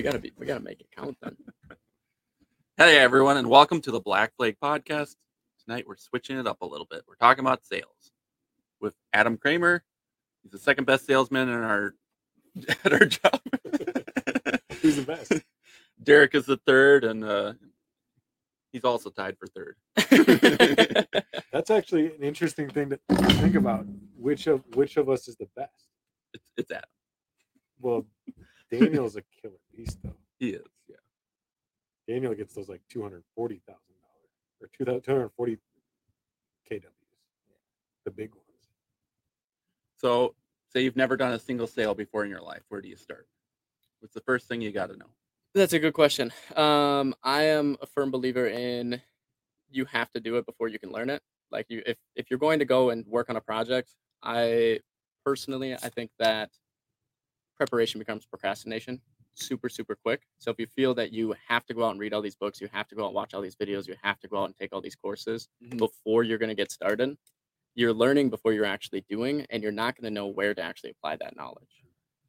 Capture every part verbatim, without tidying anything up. we gotta be, we gotta make it count then. Hey everyone, and welcome to the Black Flag podcast. Tonight we're switching it up a little bit. We're talking about sales with Adam Kramer. He's the second best salesman in our at our job. Who's the best? Derek is the third, and uh, he's also tied for third. That's actually an interesting thing to think about. Which of which of us is the best? It's, it's Adam. Well, Daniel's a killer beast, though. He is, yeah. Daniel gets those like two hundred forty thousand dollars or two thousand two hundred forty K Ws, the big ones. So, say you've never done a single sale before in your life. Where do you start? What's the first thing you got to know? That's a good question. Um, I am a firm believer in you have to do it before you can learn it. Like you, if if you're going to go and work on a project, I personally I think that preparation becomes procrastination super, super quick. So if you feel that you have to go out and read all these books, you have to go out and watch all these videos, you have to go out and take all these courses mm-hmm. before you're going to get started, you're learning before you're actually doing, and you're not going to know where to actually apply that knowledge,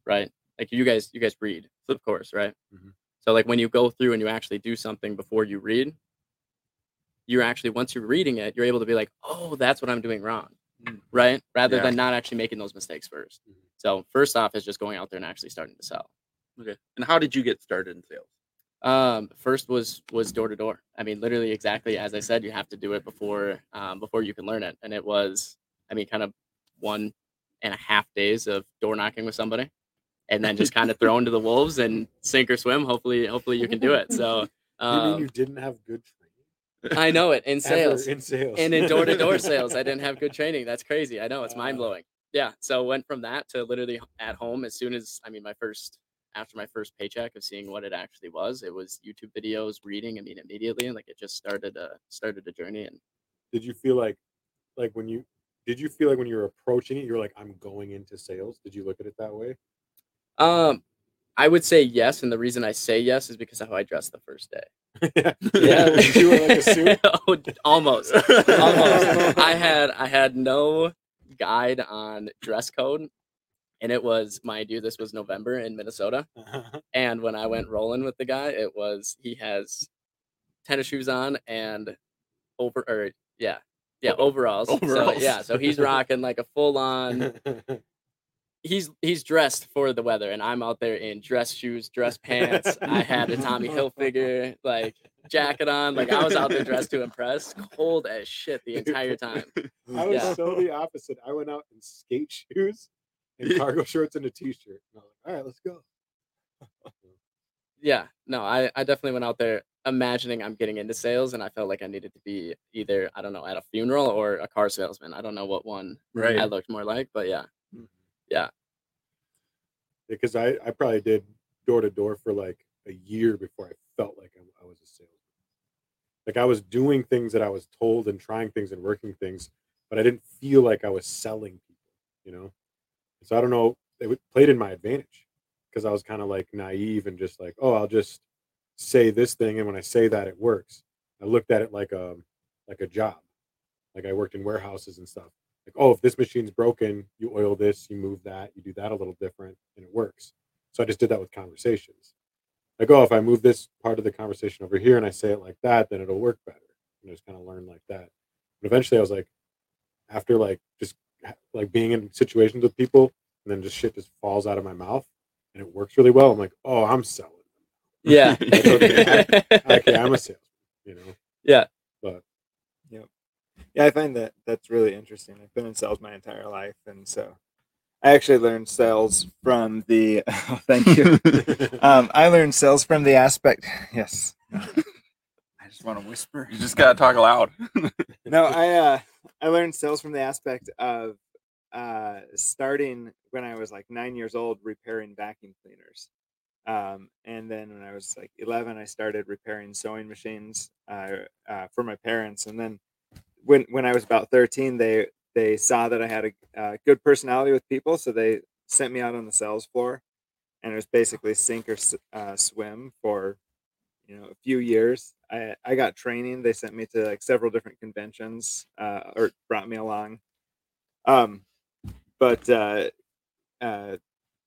right? Like you guys, you guys read, of course, right? Mm-hmm. So like when you go through and you actually do something before you read, you're actually, once you're reading it, you're able to be like, oh, that's what I'm doing wrong. Right? Rather yeah. than not actually making those mistakes first. Mm-hmm. So first off is just going out there and actually starting to sell. Okay. And how did you get started in sales? Um, first was was door to door. I mean, literally exactly as I said, you have to do it before um, before you can learn it. And it was, I mean, kind of one and a half days of door knocking with somebody, and then just kind of thrown to the wolves and sink or swim. Hopefully, hopefully you can do it. So um, you mean you didn't have good training? I know it in sales, in sales. And in door-to-door sales, I didn't have good training. That's crazy. I know, it's mind-blowing. Yeah, so went from that to literally at home as soon as, I mean, my first, after my first paycheck of seeing what it actually was, it was YouTube videos, reading, I mean, immediately, and like it just started a, started a journey. And did you feel like, like when you, did you feel like when you were approaching it, you were like, I'm going into sales? Did you look at it that way? Um, I would say yes, and the reason I say yes is because of how I dressed the first day. Yeah, yeah. Did you wear like a suit? Oh, almost, almost. I had I had no guide on dress code, and it was mind you, this was November in Minnesota, uh-huh. and when I went rolling with the guy, it was he has tennis shoes on and over or yeah yeah overalls. overalls. So, yeah, so he's rocking like a full on. He's he's dressed for the weather, and I'm out there in dress shoes, dress pants. I had a Tommy Hilfiger like jacket on. Like I was out there dressed to impress, cold as shit the entire time. I was yeah. so the opposite. I went out in skate shoes and cargo shorts and a t-shirt. And I was like, all right, let's go. Yeah, no, I, I definitely went out there imagining I'm getting into sales, and I felt like I needed to be either, I don't know, at a funeral or a car salesman. I don't know what one right. I looked more like, but yeah. Yeah. Because I, I probably did door to door for like a year before I felt like I, I was a salesman. Like I was doing things that I was told and trying things and working things, but I didn't feel like I was selling people, you know? So I don't know. It played in my advantage because I was kind of like naive and just like, oh, I'll just say this thing. And when I say that, it works. I looked at it like a, like a job. Like I worked in warehouses and stuff. Like, oh, if this machine's broken, you oil this, you move that, you do that a little different, and it works. So I just did that with conversations. Like, oh, if I move this part of the conversation over here and I say it like that, then it'll work better. And I just kind of learned like that. But eventually I was like, after like just like being in situations with people, and then just shit just falls out of my mouth, and it works really well. I'm like, oh, I'm selling. Yeah. Like, okay, I, okay, I'm a salesman, you know? Yeah. But, yeah. Yeah, I find that that's really interesting. I've been in sales my entire life, and so I actually learned sales from the. Oh, thank you. um, I learned sales from the aspect. Yes. I just want to whisper. You just gotta talk loud. No, I uh, I learned sales from the aspect of uh, starting when I was like nine years old, repairing vacuum cleaners, um, and then when I was like eleven, I started repairing sewing machines uh, uh, for my parents, and then. When when I was about thirteen, they they saw that I had a, a good personality with people, so they sent me out on the sales floor, and it was basically sink or uh, swim for, you know, a few years. I I got training. They sent me to like several different conventions, uh, or brought me along. Um, but uh, uh,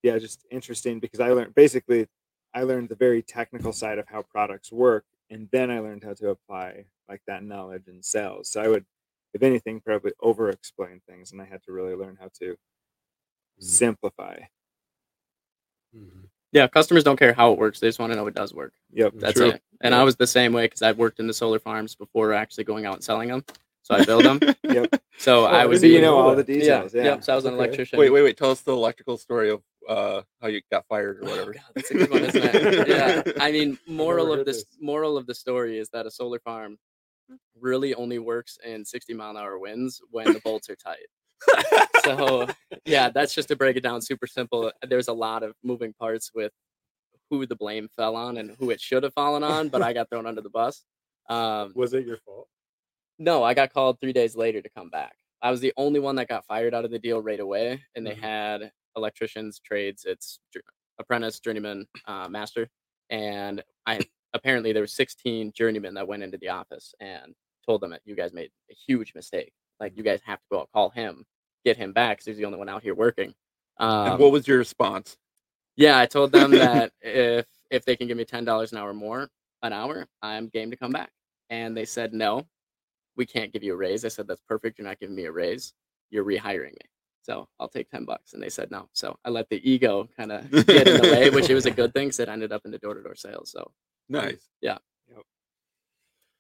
yeah, just interesting because I learned basically I learned the very technical side of how products work, and then I learned how to apply like that knowledge in sales. So I would, if anything, probably over-explain things, and I had to really learn how to mm-hmm. simplify. Mm-hmm. Yeah, customers don't care how it works; they just want to know it does work. Yep, that's true. It. And yep. I was the same way because I worked in the solar farms before actually going out and selling them. So I build them. Yep. So well, I was, so you know, all the details. Yeah. yeah. Yep. So I was an okay. electrician. Wait, wait, wait! Tell us the electrical story of uh, how you got fired or whatever. Oh, God, that's a good one, isn't it? Yeah. I mean, moral of this, this moral of the story is that a solar farm really only works in sixty mile an hour winds when the bolts are tight. So yeah, that's just to break it down super simple. There's a lot of moving parts with who the blame fell on and who it should have fallen on, but I got thrown under the bus. Um, was it your fault? No, I got called three days later to come back. I was the only one that got fired out of the deal right away, and they mm-hmm. had electricians, trades, it's apprentice, journeyman, uh, master, and I apparently there were sixteen journeymen that went into the office and told them that you guys made a huge mistake. Like, you guys have to go out, call him, get him back, because he's the only one out here working. Um, and what was your response? Yeah, I told them that if if they can give me ten dollars an hour more, an hour, I'm game to come back. And they said, no, we can't give you a raise. I said, that's perfect. You're not giving me a raise. You're rehiring me. So I'll take ten bucks. And they said, no. So I let the ego kind of get in the way, which it was a good thing because it ended up in the door-to-door sales. So nice. Yeah. Yep.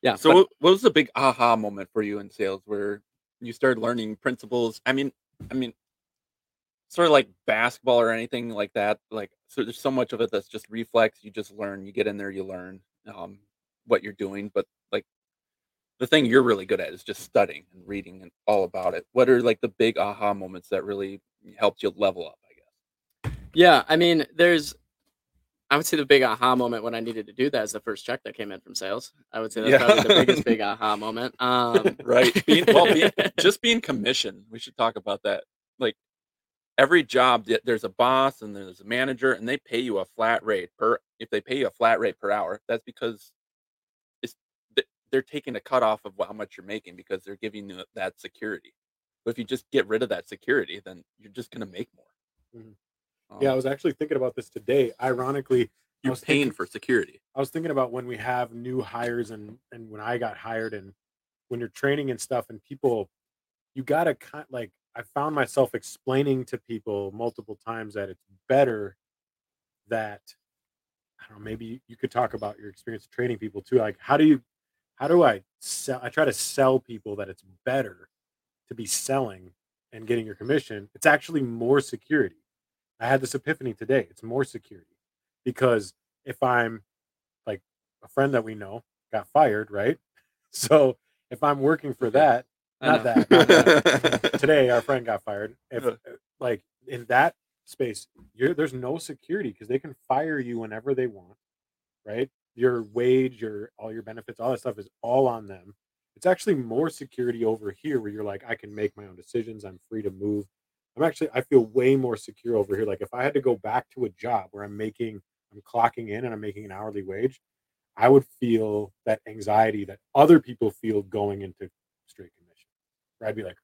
Yeah. So but, what, what was the big aha moment for you in sales where you started learning principles? I mean, I mean, sort of like basketball or anything like that. Like, so there's so much of it that's just reflex. You just learn, you get in there, you learn um, what you're doing. But like, the thing you're really good at is just studying and reading and all about it. What are like the big aha moments that really helped you level up, I guess? Yeah. I mean, there's, I would say the big aha moment when I needed to do that is the first check that came in from sales. I would say that's yeah. probably the biggest big aha moment. Um, right. Being, well, being, just being commissioned. We should talk about that. Like every job, there's a boss and there's a manager, and they pay you a flat rate per, if they pay you a flat rate per hour, that's because they're taking a cutoff of how much you're making because they're giving you that security. But if you just get rid of that security, then you're just going to make more. Mm-hmm. Um, yeah, I was actually thinking about this today. Ironically, you're I was paying thinking, for security. I was thinking about when we have new hires and and when I got hired and when you're training and stuff and people, you got to kind like, I found myself explaining to people multiple times that it's better that, I don't know, maybe you could talk about your experience training people too. Like, how do you, How do I sell? I try to sell people that it's better to be selling and getting your commission. It's actually more security. I had this epiphany today. It's more security because if I'm like a friend that we know got fired, right? So if I'm working for that, not that, not that today, our friend got fired. If like in that space, you're, there's no security because they can fire you whenever they want, right? Your wage, your all your benefits, all that stuff is all on them. It's actually more security over here where you're like, I can make my own decisions. I'm free to move. I'm actually, I feel way more secure over here. Like if I had to go back to a job where I'm making, I'm clocking in and I'm making an hourly wage, I would feel that anxiety that other people feel going into straight commission. Where I'd be like,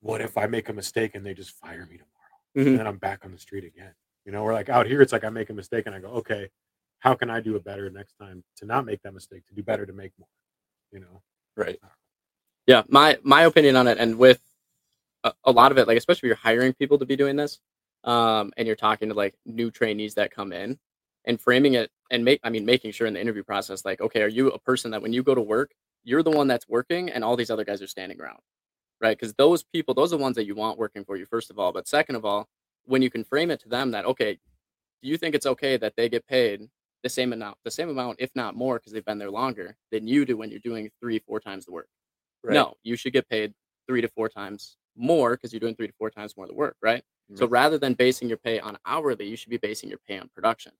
what if I make a mistake and they just fire me tomorrow? Mm-hmm. And then I'm back on the street again. You know, we're like out here, it's like I make a mistake and I go, okay, how can I do it better next time to not make that mistake, to do better, to make more, you know? Right. Yeah. My, my opinion on it. And with a, a lot of it, like, especially if you're hiring people to be doing this um, and you're talking to like new trainees that come in and framing it and make, I mean, making sure in the interview process, like, okay, are you a person that when you go to work, you're the one that's working and all these other guys are standing around, right? Cause those people, those are the ones that you want working for you, first of all, but second of all, when you can frame it to them that, okay, do you think it's okay that they get paid the same amount, the same amount, if not more, because they've been there longer than you do when you're doing three, four times the work? Right. No, you should get paid three to four times more because you're doing three to four times more of the work, right? Mm-hmm. So rather than basing your pay on hourly, you should be basing your pay on production.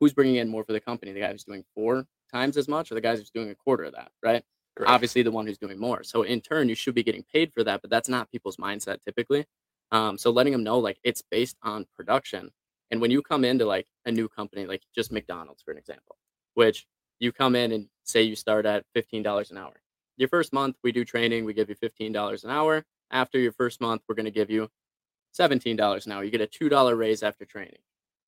Who's bringing in more for the company? The guy who's doing four times as much or the guy who's doing a quarter of that, right? Correct. Obviously the one who's doing more. So in turn, you should be getting paid for that, but that's not people's mindset typically. Um, so letting them know like it's based on production. And when you come into like a new company, like just McDonald's, for an example, which you come in and say you start at fifteen dollars an hour. Your first month, we do training. We give you fifteen dollars an hour. After your first month, we're going to give you seventeen dollars an hour. You get a two dollar raise after training.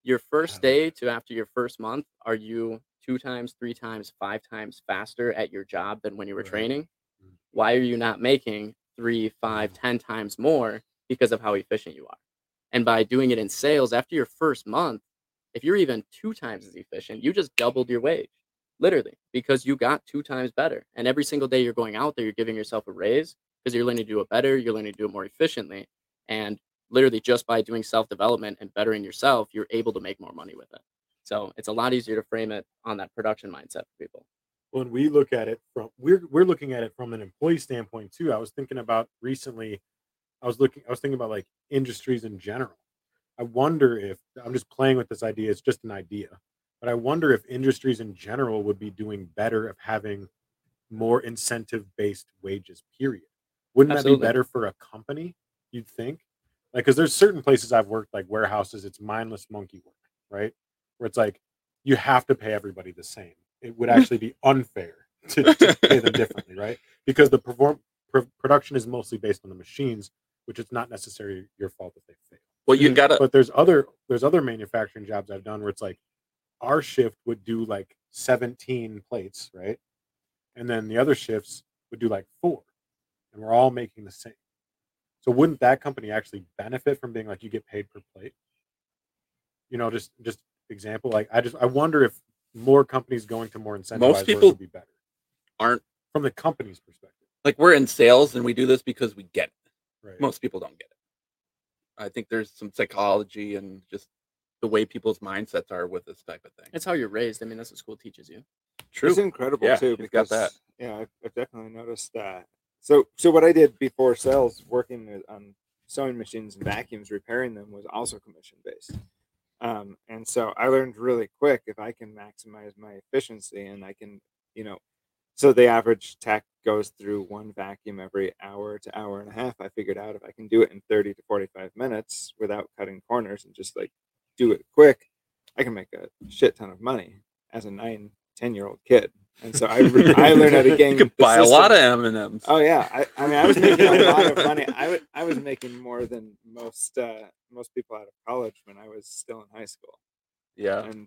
Your first day to after your first month, are you two times, three times, five times faster at your job than when you were right. training? Why are you not making three, five, ten times more because of how efficient you are? And by doing it in sales after your first month, if you're even two times as efficient, you just doubled your wage, literally, because you got two times better. And every single day you're going out there, you're giving yourself a raise because you're learning to do it better. You're learning to do it more efficiently. And literally just by doing self-development and bettering yourself, you're able to make more money with it. So it's a lot easier to frame it on that production mindset for people. When we look at it from, we're we're looking at it from an employee standpoint too. I was thinking about recently, I was looking, I was thinking about like industries in general. I wonder if, I'm just playing with this idea, it's just an idea, but I wonder if industries in general would be doing better of having more incentive-based wages, period. Wouldn't Absolutely. That be better for a company, you'd think? Like, because there's certain places I've worked, like warehouses, it's mindless monkey work, right? Where it's like, you have to pay everybody the same. It would actually be unfair to, to pay them differently, right? Because the perform, pr- production is mostly based on the machines, which it's not necessarily your fault if they fail. Well, you gotta. But there's other there's other manufacturing jobs I've done where it's like, our shift would do like seventeen plates, right? And then the other shifts would do like four, and we're all making the same. So wouldn't that company actually benefit from being like, you get paid per plate? You know, just just example. Like I just I wonder if more companies going to more incentivized Most people work would be better. Aren't from the company's perspective. Like we're in sales and we do this because we get it. Right. Most people don't get it. I think there's some psychology and just the way people's mindsets are with this type of thing. It's how you're raised. I mean, that's what school teaches you. True. It's incredible yeah, too. Because, got that. Yeah, I've, I've definitely noticed that. So, so what I did before sales, working on sewing machines and vacuums, repairing them, was also commission based. Um, and so I learned really quick, if I can maximize my efficiency and I can, you know, so the average tech goes through one vacuum every hour to hour and a half. I figured out if I can do it in thirty to forty-five minutes without cutting corners and just like do it quick, I can make a shit ton of money as a nine, ten year old kid. And so I re- I learned how to game. You could buy system. A lot of M and M's. Oh yeah, I, I mean I was making a lot of money. I would, I was making more than most uh, most people out of college when I was still in high school. Yeah. And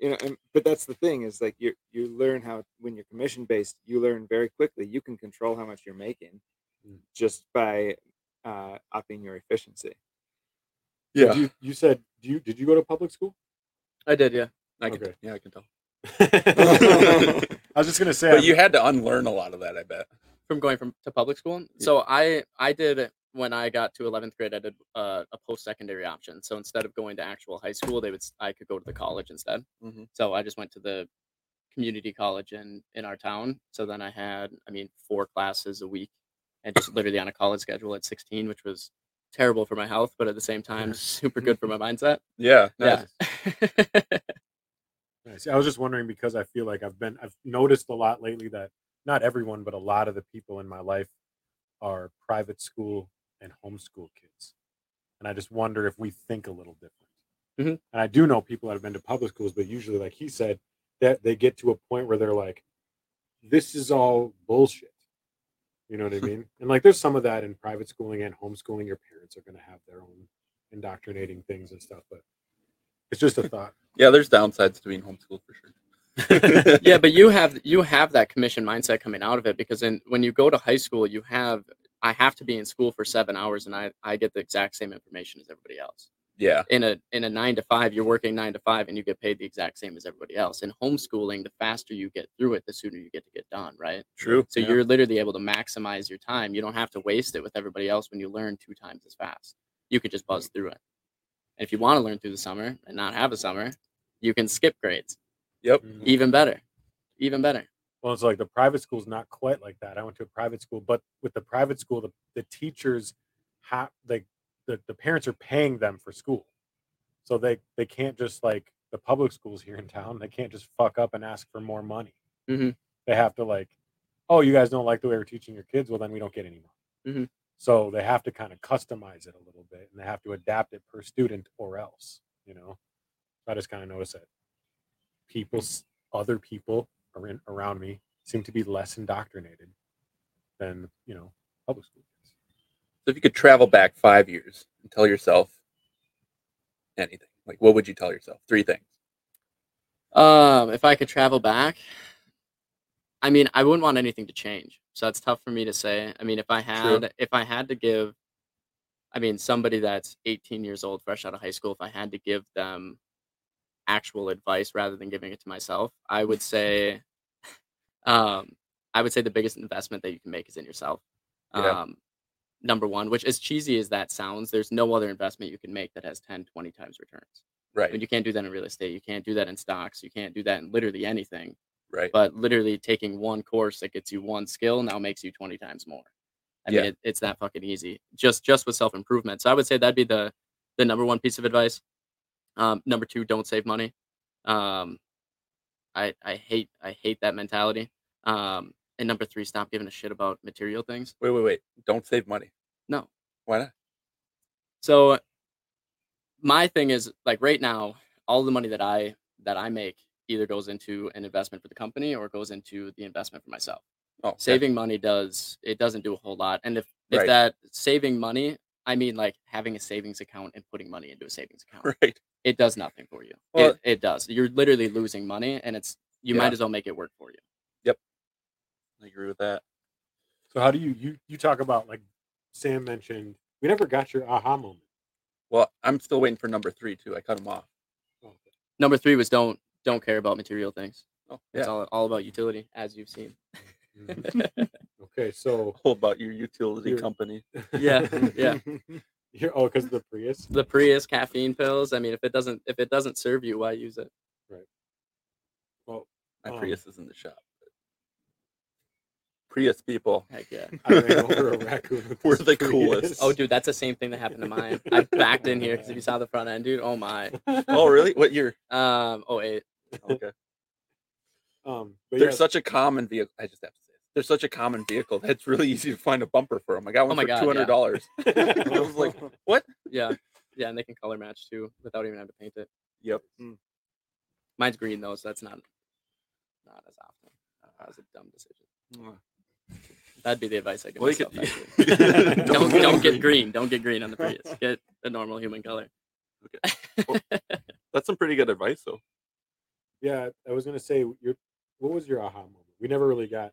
you know, and, but that's the thing is like you you learn how when you're commission based, you learn very quickly. You can control how much you're making mm. just by uh, upping your efficiency. Yeah. You, you said do you did you go to public school? I did. Yeah. I can. Okay. Yeah, I can tell. I was just gonna say, but I'm... you had to unlearn a lot of that. I bet from going from to public school. Yeah. So I I did. When I got to eleventh grade, I did uh, a post-secondary option. So instead of going to actual high school, they would I could go to the college instead. Mm-hmm. So I just went to the community college in, in our town. So then I had, I mean, four classes a week and just literally on a college schedule at sixteen, which was terrible for my health, but at the same time, super good for my mindset. Yeah. Nice. Yeah. Nice. I was just wondering because I feel like I've been, I've noticed a lot lately that not everyone, but a lot of the people in my life are private school and homeschool kids, and I just wonder if we think a little different. Mm-hmm. And I do know people that have been to public schools, but usually, like he said, that they get to a point where they're like, this is all bullshit, you know what I mean? And like there's some of that in private schooling and homeschooling. Your parents are going to have their own indoctrinating things and stuff, but it's just a thought. Yeah, there's downsides to being homeschooled for sure. Yeah, but you have you have that commission mindset coming out of it, because in, when you go to high school, you have I have to be in school for seven hours and I, I get the exact same information as everybody else. Yeah. In a in a nine to five, you're working nine to five and you get paid the exact same as everybody else. In homeschooling, the faster you get through it, the sooner you get to get done, right? True. So yeah. You're literally able to maximize your time. You don't have to waste it with everybody else when you learn two times as fast. You could just buzz through it. And if you want to learn through the summer and not have a summer, you can skip grades. Yep. Mm-hmm. Even better. Even better. Well, it's like the private school is not quite like that. I went to a private school, but with the private school, the, the teachers have like the, the parents are paying them for school. So they, they can't just like the public schools here in town, they can't just fuck up and ask for more money. Mm-hmm. They have to like, oh, you guys don't like the way we're teaching your kids. Well, then we don't get any money. Mm-hmm. So they have to kind of customize it a little bit and they have to adapt it per student or else, you know, I just kind of noticed that people, other people in, around me seem to be less indoctrinated than, you know, public school kids. So if you could travel back five years and tell yourself anything, Like, what would you tell yourself? Three things. Um, if I could travel back, I mean, I wouldn't want anything to change. So that's tough for me to say. I mean, if I had, True. if I had to give, I mean, somebody that's eighteen years old, fresh out of high school, if I had to give them actual advice rather than giving it to myself, I would say, um, I would say the biggest investment that you can make is in yourself. Yeah. Um, number one, which as cheesy as that sounds, there's no other investment you can make that has ten, twenty times returns. Right. I mean, you can't do that in real estate. You can't do that in stocks. You can't do that in literally anything. Right. But literally taking one course that gets you one skill now makes you twenty times more. I yeah. mean, it, it's that fucking easy, just just with self-improvement. So I would say that'd be the, the number one piece of advice. Um, number two, don't save money. Um, I I hate I hate that mentality. Um, and number three, stop giving a shit about material things. Wait, wait, wait. Don't save money. No. Why not? So my thing is, like, right now, all the money that I that I make either goes into an investment for the company or goes into the investment for myself. Oh, okay. Saving money does, it doesn't do a whole lot. And if, if right. that saving money, I mean, like having a savings account and putting money into a savings account, right. it does nothing for you. Well, it, it does. You're literally losing money, and it's, you yeah. might as well make it work for you. Yep. I agree with that. So how do you, you, you talk about, like Sam mentioned, we never got your aha moment. Well, I'm still waiting for number three too. I cut him off. Oh, okay. Number three was don't, don't care about material things. Oh, yeah. It's all, all about utility, as you've seen. Okay, so all about your utility your, company. Yeah, yeah. You're, oh, because of the Prius. The Prius, caffeine pills. I mean, if it doesn't if it doesn't serve you, why use it? Right. Well, my um, Prius is in the shop. Prius people. Heck yeah. I ran over a raccoon. We're the Prius. Coolest. Oh, dude, that's the same thing that happened to mine. I backed in here because if you saw the front end, dude. Oh my. Oh really? What year? Um, oh eight. Okay. Um, but They're yeah. such a common vehicle. I just have to say, they're such a common vehicle. It's really easy to find a bumper for them. I got one oh for God, two hundred dollars. Yeah. I was like, what? Yeah. Yeah. And they can color match too without even having to paint it. Yep. Mm. Mine's green though, so that's not, not as often. That was a dumb decision. Mm. That'd be the advice I give well, myself. Could, don't don't, don't get green. Don't get green on the Prius. Get a normal human color. Okay. Well, that's some pretty good advice though. Yeah. I was going to say, you're, what was your aha moment? We never really got.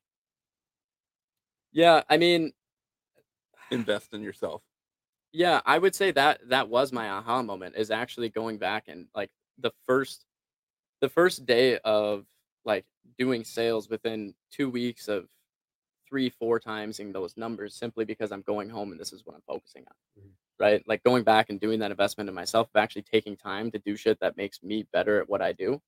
Yeah, I mean, invest in yourself. Yeah, I would say that that was my aha moment, is actually going back and like the first the first day of like doing sales within two weeks of three, four times in those numbers, simply because I'm going home and this is what I'm focusing on. Mm-hmm. Right? Like going back and doing that investment in myself, of actually taking time to do shit that makes me better at what I do.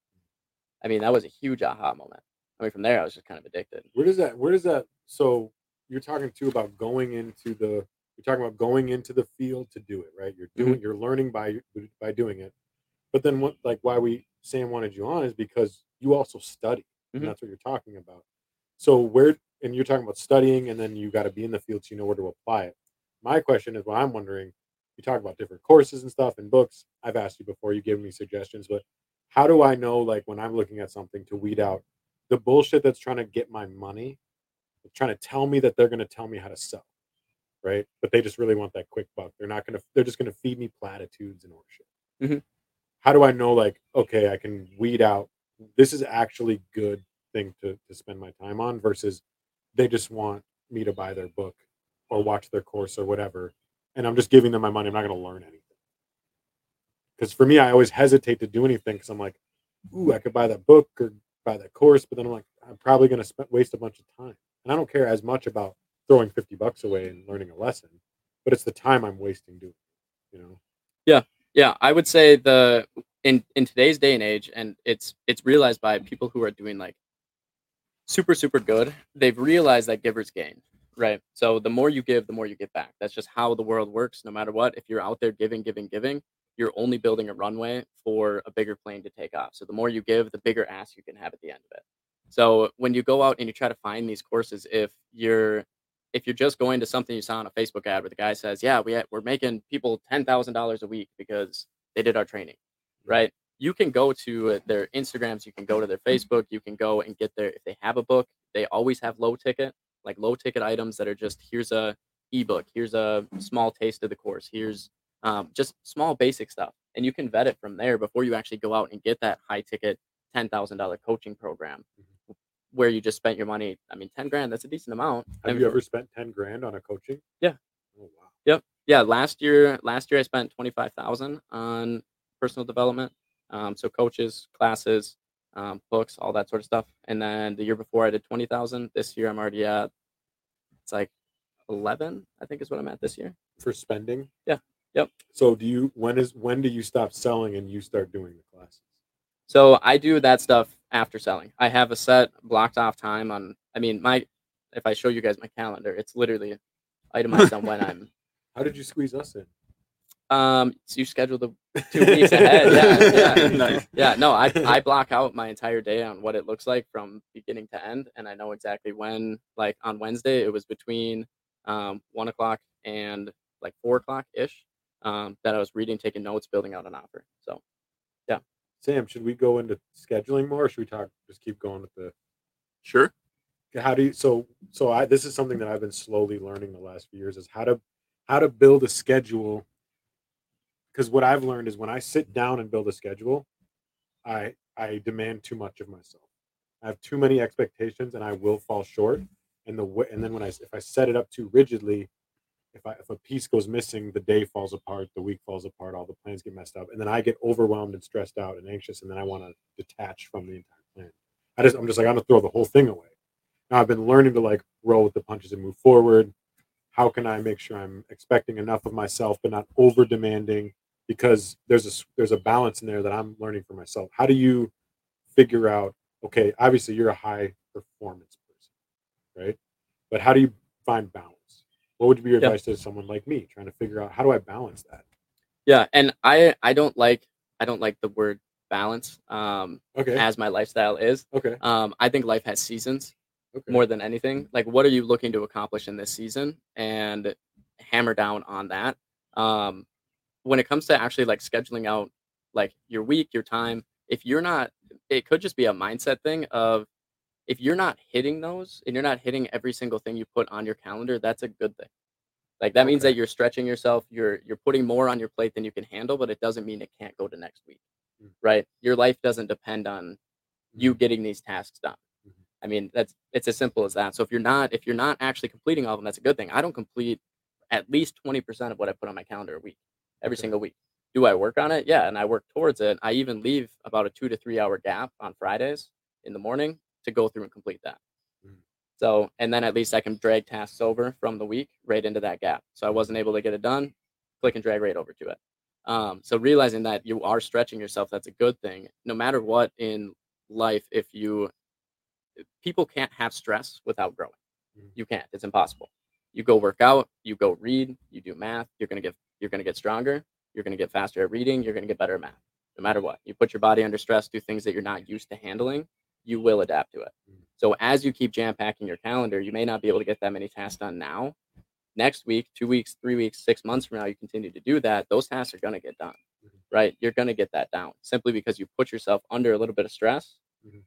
I mean, that was a huge aha moment. I mean, from there, I was just kind of addicted. Where does that, where does that, so you're talking too about going into the, you're talking about going into the field to do it, right? You're doing, mm-hmm. you're learning by, by doing it. But then what, like why we, Sam wanted you on is because you also study, mm-hmm. and that's what you're talking about. So where, and you're talking about studying, and then you got to be in the field so you know where to apply it. My question is, well, I'm wondering, you talk about different courses and stuff and books. I've asked you before, you gave me suggestions, but how do I know, like, when I'm looking at something to weed out the bullshit that's trying to get my money, trying to tell me that they're going to tell me how to sell, right? But they just really want that quick buck. They're not going to, they're just going to feed me platitudes and horseshit. Mm-hmm. How do I know, like, okay, I can weed out, this is actually good thing to, to spend my time on versus they just want me to buy their book or watch their course or whatever. And I'm just giving them my money. I'm not going to learn anything. Because for me, I always hesitate to do anything because I'm like, ooh, I could buy that book or buy that course, but then I'm like, I'm probably going to sp- waste a bunch of time. And I don't care as much about throwing fifty bucks away and learning a lesson, but it's the time I'm wasting doing it, you know? Yeah. Yeah. I would say the, in, in today's day and age, and it's, it's realized by people who are doing like super, super good, they've realized that givers gain, right? So the more you give, the more you get back. That's just how the world works. No matter what, if you're out there giving, giving, giving, you're only building a runway for a bigger plane to take off. So the more you give, the bigger ass you can have at the end of it. So when you go out and you try to find these courses, if you're if you're just going to something you saw on a Facebook ad where the guy says, yeah, we ha- we're making people ten thousand dollars a week because they did our training, right? You can go to their Instagrams, you can go to their Facebook, you can go and get their, if they have a book, they always have low ticket, like low ticket items that are just, here's a ebook, here's a small taste of the course, here's Um, just small basic stuff. and you can vet it from there before you actually go out and get that high ticket ten thousand dollars coaching program mm-hmm. where you just spent your money. I mean, ten grand, that's a decent amount. Have I mean, you ever spent ten grand on a coaching? Yeah. Oh, wow. Yep. Yeah. Last year, last year I spent twenty-five thousand on personal development. Um, so coaches, classes, um, books, all that sort of stuff. And then the year before I did twenty thousand. This year I'm already at, it's like eleven, I think is what I'm at this year. For spending? Yeah. Yep. So do you, when is, when do you stop selling and you start doing the classes? So I do that stuff after selling. I have a set blocked off time on, I mean, my, if I show you guys my calendar, it's literally itemized on when I'm. How did you squeeze us in? Um, so you schedule the two weeks ahead. Yeah, yeah. Nice. Yeah, no, I I block out my entire day on what it looks like from beginning to end, and I know exactly when. Like on Wednesday, it was between um one o'clock and like four o'clock ish um, that I was reading, taking notes, building out an offer. So, yeah. Sam, should we go into scheduling more, or should we talk? Just keep going with the. Sure. How do you? So so I this is something that I've been slowly learning the last few years is how to how to build a schedule. Because what I've learned is when I sit down and build a schedule, I I demand too much of myself. I have too many expectations, and I will fall short. And the and then when I if I set it up too rigidly, if I if a piece goes missing, the day falls apart, the week falls apart, all the plans get messed up, and then I get overwhelmed and stressed out and anxious, and then I want to detach from the entire plan. I just I'm just like I'm gonna throw the whole thing away. Now I've been learning to like roll with the punches and move forward. How can I make sure I'm expecting enough of myself but not over demanding? Because there's a there's a balance in there that I'm learning for myself. How do you figure out? Okay, obviously you're a high performance person, right? But how do you find balance? What would be your yeah. advice to someone like me trying to figure out how do I balance that? Yeah, and I I don't like I don't like the word balance. Um, okay. As my lifestyle is. Okay. Um, I think life has seasons. Okay. More than anything, like what are you looking to accomplish in this season, and hammer down on that. Um, when it comes to actually like scheduling out like your week, your time, if you're not, it could just be a mindset thing of if you're not hitting those and you're not hitting every single thing you put on your calendar, that's a good thing. Like that okay. means that you're stretching yourself. You're, you're putting more on your plate than you can handle, but it doesn't mean it can't go to next week, mm-hmm. right? Your life doesn't depend on you getting these tasks done. Mm-hmm. I mean, that's, it's as simple as that. So if you're not, if you're not actually completing all of them, that's a good thing. I don't complete at least twenty percent of what I put on my calendar a week. Every okay. single week. Do I work on it? Yeah. And I work towards it. I even leave about a two to three hour gap on Fridays in the morning to go through and complete that. Mm-hmm. So, and then at least I can drag tasks over from the week right into that gap. So I wasn't able to get it done, click and drag right over to it. Um, so realizing that you are stretching yourself, that's a good thing. No matter what in life, if you, people can't have stress without growing. Mm-hmm. You can't, it's impossible. You go work out, you go read, you do math, you're going to give You're going to get stronger. You're going to get faster at reading. You're going to get better at math. No matter what, you put your body under stress, do things that you're not used to handling, you will adapt to it. So as you keep jam packing your calendar, you may not be able to get that many tasks done now. Next week, two weeks, three weeks, six months from now, you continue to do that. Those tasks are going to get done, right? You're going to get that down simply because you put yourself under a little bit of stress. Mm-hmm.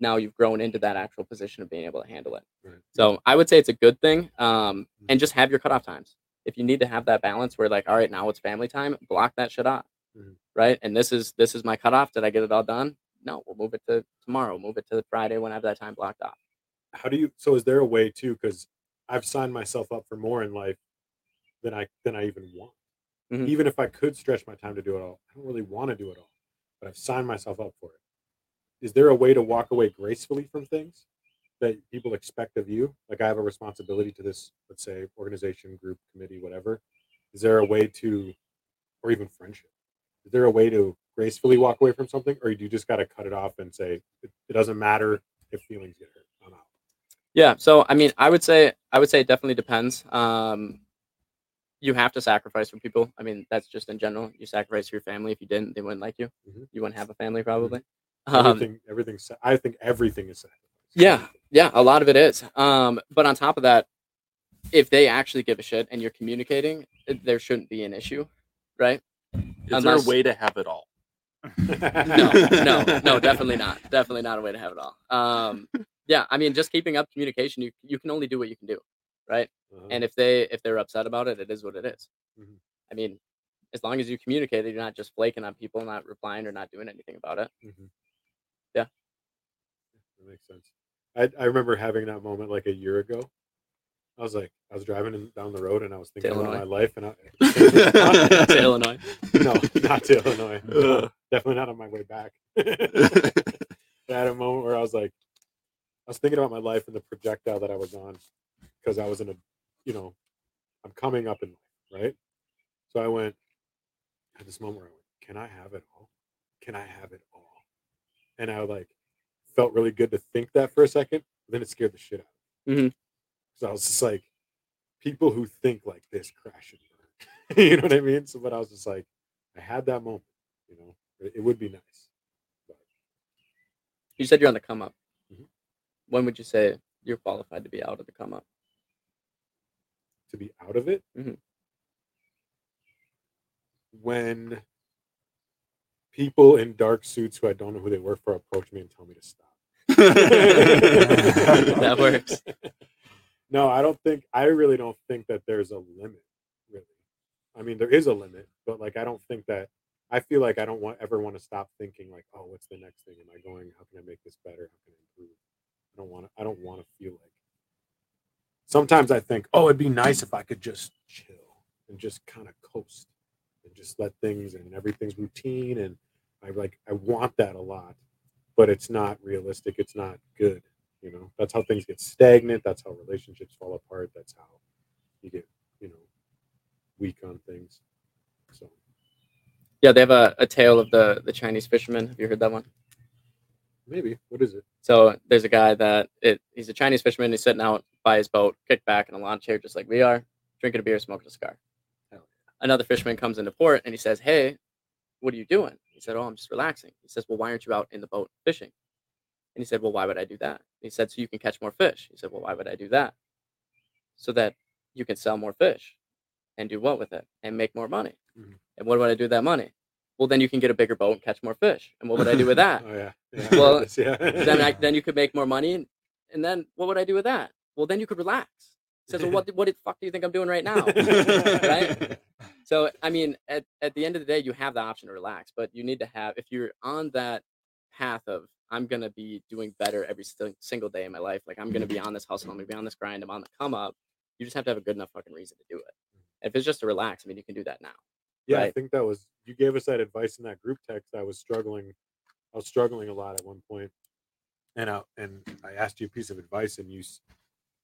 Now you've grown into that actual position of being able to handle it. Right. So I would say it's a good thing. Um, and just have your cutoff times. If you need to have that balance where like, all right, now it's family time, block that shit off. Mm-hmm. Right. And this is, this is my cutoff. Did I get it all done? No, we'll move it to tomorrow. Move it to Friday when I have that time blocked off. How do you, so is there a way too? Cause I've signed myself up for more in life than I, than I even want. Mm-hmm. Even if I could stretch my time to do it all, I don't really want to do it all, but I've signed myself up for it. Is there a way to walk away gracefully from things that people expect of you? Like I have a responsibility to this, let's say organization, group, committee, whatever. Is there a way to, or even friendship, is there a way to gracefully walk away from something, or do you just got to cut it off and say, it, it doesn't matter if feelings get hurt, I'm out? Yeah. So, I mean, I would say, I would say it definitely depends. Um, you have to sacrifice for people. I mean, that's just in general, you sacrifice for your family. If you didn't, they wouldn't like you. Mm-hmm. You wouldn't have a family probably. Mm-hmm. Everything, um, everything's, I think everything is sacrificed. Yeah. Yeah. A lot of it is. Um, but on top of that, if they actually give a shit and you're communicating, there shouldn't be an issue. Right. Is Unless... there a way to have it all? no, no, no, definitely not. Definitely not a way to have it all. Um, yeah. I mean, just keeping up communication, you, you can only do what you can do. Right. Uh-huh. And if they, if they're upset about it, it is what it is. Mm-hmm. I mean, as long as you communicate it, you're not just flaking on people, not replying or not doing anything about it. Mm-hmm. Yeah. That makes sense. I, I remember having that moment like a year ago. I was like, I was driving in, down the road and I was thinking about my life. And I, not, to Illinois. No, not to Illinois. No, definitely not on my way back. I had a moment where I was like, I was thinking about my life and the projectile that I was on, because I was in a, you know, I'm coming up in life, right? So I went, at this moment where I went, can I have it all? Can I have it all? And I like felt really good to think that for a second, but then it scared the shit out of me. Mm-hmm. So I was just like, people who think like this crash and burn. You know what I mean? So, but I was just like, I had that moment, you know, it, it would be nice. But... You said you're on the come up. Mm-hmm. When would you say you're qualified to be out of the come up? To be out of it? Mm-hmm. When people in dark suits who I don't know who they work for approach me and tell me to stop. That works. No, I don't think, I really don't think that there's a limit, really. I mean, there is a limit, but like, I don't think that, I feel like I don't want ever want to stop thinking like, oh, what's the next thing? Am I going, how can I make this better? How can I improve? I don't want to, I don't want to feel like, sometimes I think, oh, it'd be nice if I could just chill and just kind of coast and just let things, and everything's routine. And I like, I want that a lot, but it's not realistic. It's not good. You know, that's how things get stagnant. That's how relationships fall apart. That's how you get, you know, weak on things. So, yeah, they have a, a tale of the, the Chinese fisherman. Have you heard that one? Maybe. What is it? So there's a guy that it, he's a Chinese fisherman. He's sitting out by his boat, kicked back in a lawn chair, just like we are, drinking a beer, smoking a cigar. Oh. Another fisherman comes into port and he says, hey, what are you doing? He said, oh, I'm just relaxing. He says, well, why aren't you out in the boat fishing? And he said, well, why would I do that? He said, so you can catch more fish. He said, well, why would I do that? So that you can sell more fish and do what with it and make more money. Mm-hmm. And what would I do with that money? Well, then you can get a bigger boat and catch more fish. And what would I do with that? Oh, yeah. Yeah, well, I guess, yeah. then I, then you could make more money. And, and then what would I do with that? Well, then you could relax. He says, well, what, what the fuck do you think I'm doing right now? Right? So, I mean, at, at the end of the day, you have the option to relax, but you need to have, if you're on that path of, I'm going to be doing better every st- single day in my life. Like, I'm going to be on this hustle. I'm going to be on this grind. I'm on the come up. You just have to have a good enough fucking reason to do it. And if it's just to relax, I mean, you can do that now. Yeah, right? I think that was, you gave us that advice in that group text. I was struggling. I was struggling a lot at one point. And I, and I asked you a piece of advice, and you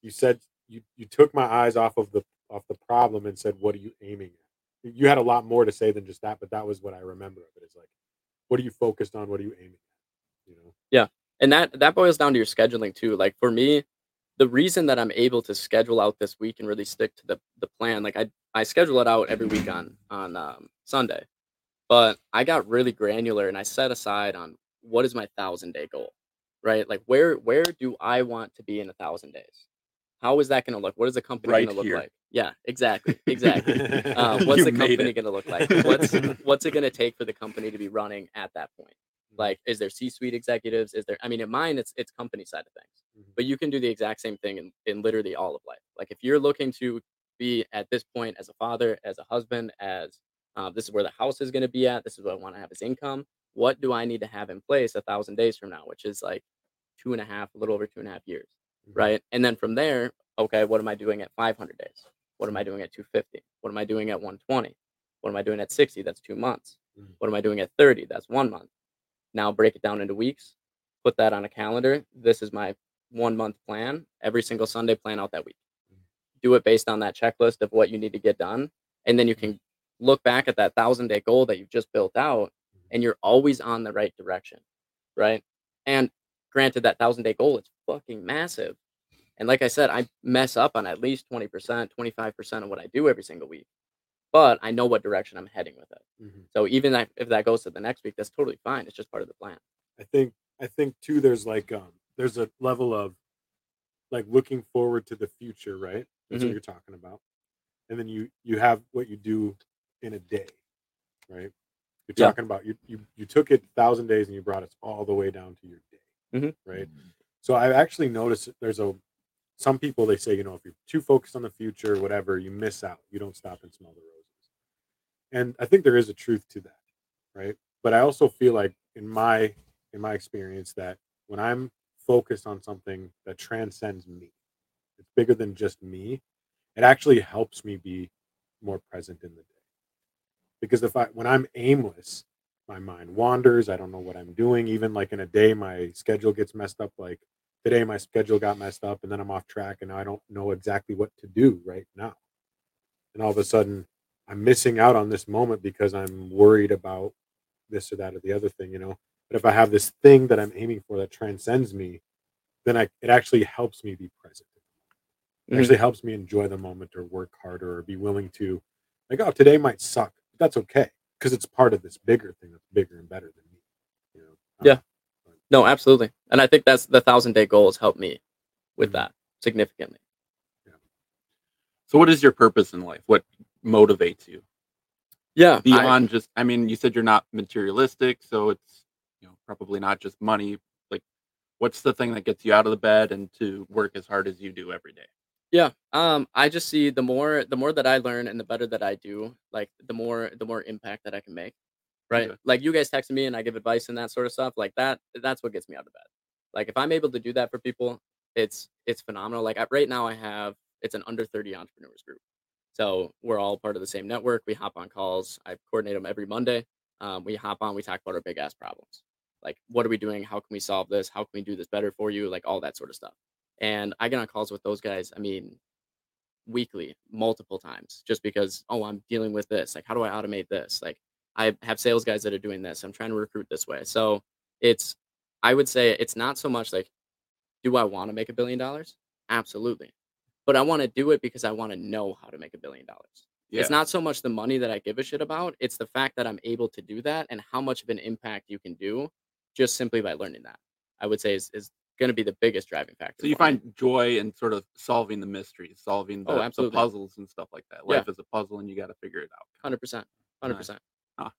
you said, you, you took my eyes off of the off the problem and said, what are you aiming at? You had a lot more to say than just that, but that was what I remember of it. It's like, what are you focused on? What are you aiming at? You know? Yeah. And that, that boils down to your scheduling too. Like for me, the reason that I'm able to schedule out this week and really stick to the, the plan, like I, I schedule it out every week on, on um, Sunday, but I got really granular and I set aside on what is my thousand day goal, right? Like where, where do I want to be in a thousand days? How is that going to look? What is the company right going to look here. Like? Yeah, exactly. Exactly. uh, what's you the company going to look like? What's, what's it going to take for the company to be running at that point? Like, is there C-suite executives? Is there, I mean, in mine, it's it's company side of things. Mm-hmm. But you can do the exact same thing in, in literally all of life. Like, if you're looking to be at this point as a father, as a husband, as uh, this is where the house is going to be at, this is what I want to have as income, what do I need to have in place a thousand days from now, which is like two and a half, a little over two and a half years, mm-hmm. right? And then from there, okay, what am I doing at five hundred days? What am I doing at two hundred fifty? What am I doing at one hundred twenty? What am I doing at sixty? That's two months. Mm-hmm. What am I doing at thirty? That's one month. Now break it down into weeks, put that on a calendar. This is my one month plan. Every single Sunday, plan out that week. Do it based on that checklist of what you need to get done. And then you can look back at that thousand day goal that you've just built out and you're always on the right direction, right? And granted, that thousand day goal, it's fucking massive. And like I said, I mess up on at least twenty percent, twenty-five percent of what I do every single week. But I know what direction I'm heading with it. Mm-hmm. So even that, if that goes to the next week, that's totally fine. It's just part of the plan. I think, I think too, there's like, um, there's a level of like looking forward to the future, right? That's mm-hmm. what you're talking about. And then you, you have what you do in a day, right? You're yeah. talking about, you, you, you took it a thousand days and you brought us all the way down to your day, mm-hmm. right? Mm-hmm. So I've actually noticed that there's a, some people, they say, you know, if you're too focused on the future, whatever, you miss out. You don't stop and smell the road. And I think there is a truth to that, right? But I also feel like in my in my experience that when I'm focused on something that transcends me, it's bigger than just me, it actually helps me be more present in the day. Because if I, when I'm aimless, my mind wanders. I don't know what I'm doing. Even like in a day, my schedule gets messed up. Like today, my schedule got messed up and then I'm off track and I don't know exactly what to do right now. And all of a sudden, I'm missing out on this moment because I'm worried about this or that or the other thing, you know. But if I have this thing that I'm aiming for that transcends me, then I, it actually helps me be present. It mm-hmm. actually helps me enjoy the moment or work harder or be willing to, like, oh, today might suck. But that's okay because it's part of this bigger thing that's bigger and better than me. You know? Yeah. Um, no, absolutely. And I think that's the thousand day goal has helped me with mm-hmm. that significantly. Yeah. So what is your purpose in life? What motivates you? Yeah. Beyond I, just, I mean, you said you're not materialistic, so it's, you know, probably not just money. Like, what's the thing that gets you out of the bed and to work as hard as you do every day? Yeah. Um, I just see the more, the more that I learn and the better that I do, like the more, the more impact that I can make. Right. Okay. Like you guys text me and I give advice and that sort of stuff like that. That's what gets me out of bed. Like if I'm able to do that for people, it's, it's phenomenal. Like I, right now I have, it's an under thirty entrepreneurs group. So we're all part of the same network. We hop on calls. I coordinate them every Monday. Um, we hop on, we talk about our big ass problems. Like, what are we doing? How can we solve this? How can we do this better for you? Like all that sort of stuff. And I get on calls with those guys. I mean, weekly, multiple times, just because, oh, I'm dealing with this. Like, how do I automate this? Like I have sales guys that are doing this. I'm trying to recruit this way. So it's, I would say it's not so much like, do I want to make a billion dollars? Absolutely. But I want to do it because I want to know how to make a billion dollars. Yeah. It's not so much the money that I give a shit about. It's the fact that I'm able to do that and how much of an impact you can do just simply by learning that, I would say is, is going to be the biggest driving factor. So you find joy in sort of solving the mysteries, solving the, oh, the puzzles and stuff like that. Life yeah. is a puzzle and you got to figure it out. one hundred percent. one hundred percent. Huh.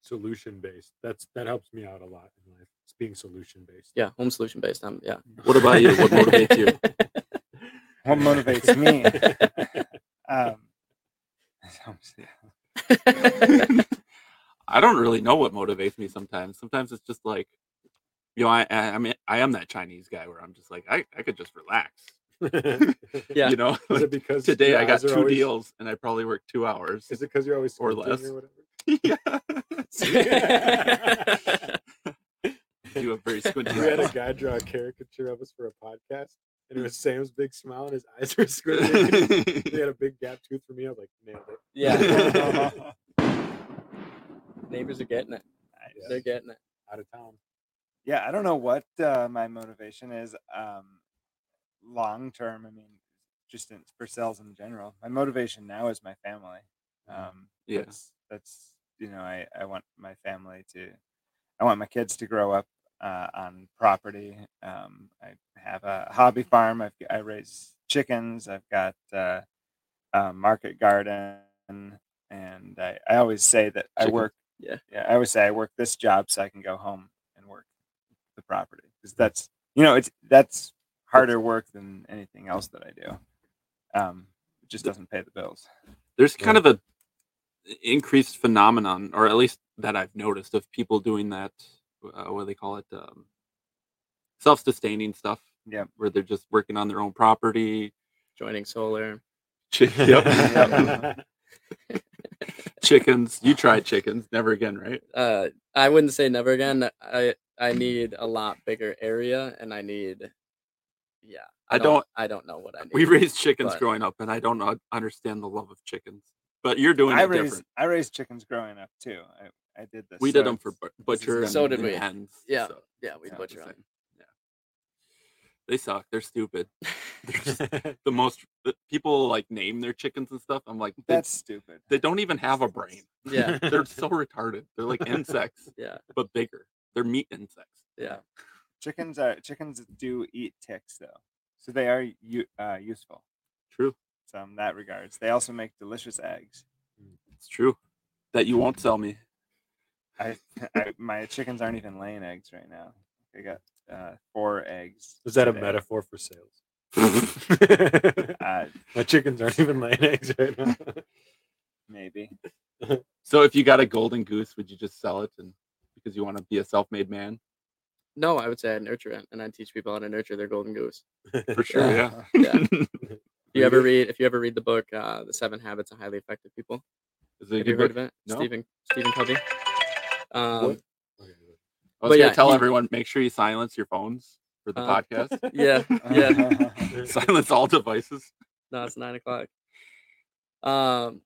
Solution-based. That's That helps me out a lot in life. It's being solution-based. Yeah, home solution-based. Um, yeah. What about you? What motivates you? What motivates me? um, I don't really know what motivates me sometimes. Sometimes it's just like, you know, I I mean, I am that Chinese guy where I'm just like, I, I could just relax. Yeah. You know, like, is it because today I got two always... deals and I probably worked two hours. Is it because you're always or less? Or yeah. You have very squinty. We had a guy draw a caricature of us for a podcast. And it was Sam's big smile and his eyes were squinting. He had a big gap tooth for me. I was like, nailed it. Yeah. Neighbors are getting it. Nice. They're getting it. Out of town. Yeah, I don't know what uh, my motivation is um, long term. I mean, just in, for sales in general. My motivation now is my family. Um, yeah. That's, that's, you know, I, I want my family to, I want my kids to grow up Uh, on property. Um, I have a hobby farm. I've, I raise chickens. I've got uh, a market garden. And I, I always say that Chicken. I work. Yeah. yeah. I always say I work this job so I can go home and work the property. Because that's, you know, it's that's harder work than anything else that I do. Um, it just doesn't pay the bills. There's kind yeah. of a increased phenomenon, or at least that I've noticed, of people doing that. Uh, what do they call it? Um, self-sustaining stuff. Yeah, where they're just working on their own property, joining solar. Chick- yep. yep. Chickens. You tried chickens. Never again, right? Uh, I wouldn't say never again. I I need a lot bigger area, and I need. Yeah, I, I don't, don't. I don't know what I need. We raised chickens but... growing up, and I don't understand the love of chickens. But you're doing I it raised, different. I raised chickens growing up too. I, I did this. We so did them for butcher. So did we. Hens, yeah. So. Yeah. We yeah, butcher them. Yeah. They suck. They're stupid. They're just the most the, people like name their chickens and stuff. I'm like, that's stupid. They don't even have a brain. Yeah. They're so retarded. They're like insects. Yeah. But bigger. They're meat insects. Yeah. Chickens are chickens do eat ticks though, so they are u- uh, useful. True. So in that regards, they also make delicious eggs. It's true. That you won't sell me. I, I, my chickens aren't even laying eggs right now. I got uh, four eggs. Is that today. A metaphor for sales? uh, my chickens aren't even laying eggs right now. Maybe. So if you got a golden goose, would you just sell it and because you want to be a self-made man? No, I would say I'd nurture it, and I'd teach people how to nurture their golden goose. For sure, yeah. yeah. yeah. If you ever read, if you ever read the book, uh, The Seven Habits of Highly Effective People, Is it have you heard book? of it? No? Stephen Stephen Covey. Um, what? I was but gonna yeah, tell he, everyone, make sure you silence your phones for the uh, podcast. Yeah, yeah. Silence all devices. No, it's nine o'clock. Um,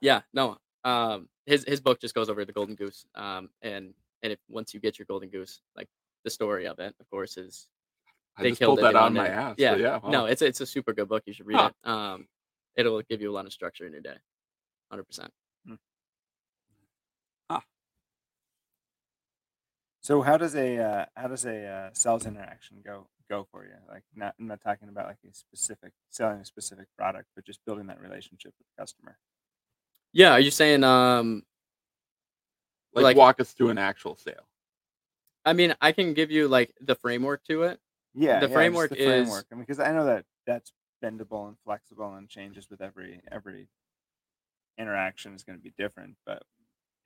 yeah, no. Um, his his book just goes over the golden goose. Um, and and if once you get your golden goose, like the story of it, of course, is they I just killed pulled that on my ass. Yeah, so yeah. Wow. No, it's it's a super good book. You should read huh. it. Um, it'll give you a lot of structure in your day. one hundred percent. So how does a uh, how does a uh, sales interaction go go for you? Like, not I'm not talking about like a specific selling a specific product, but just building that relationship with the customer. Yeah, are you saying um, like, like walk us through an actual sale? I mean, I can give you like the framework to it. Yeah, the yeah, framework the is framework. I mean, because I know that that's bendable and flexible and changes with every every interaction is going to be different. But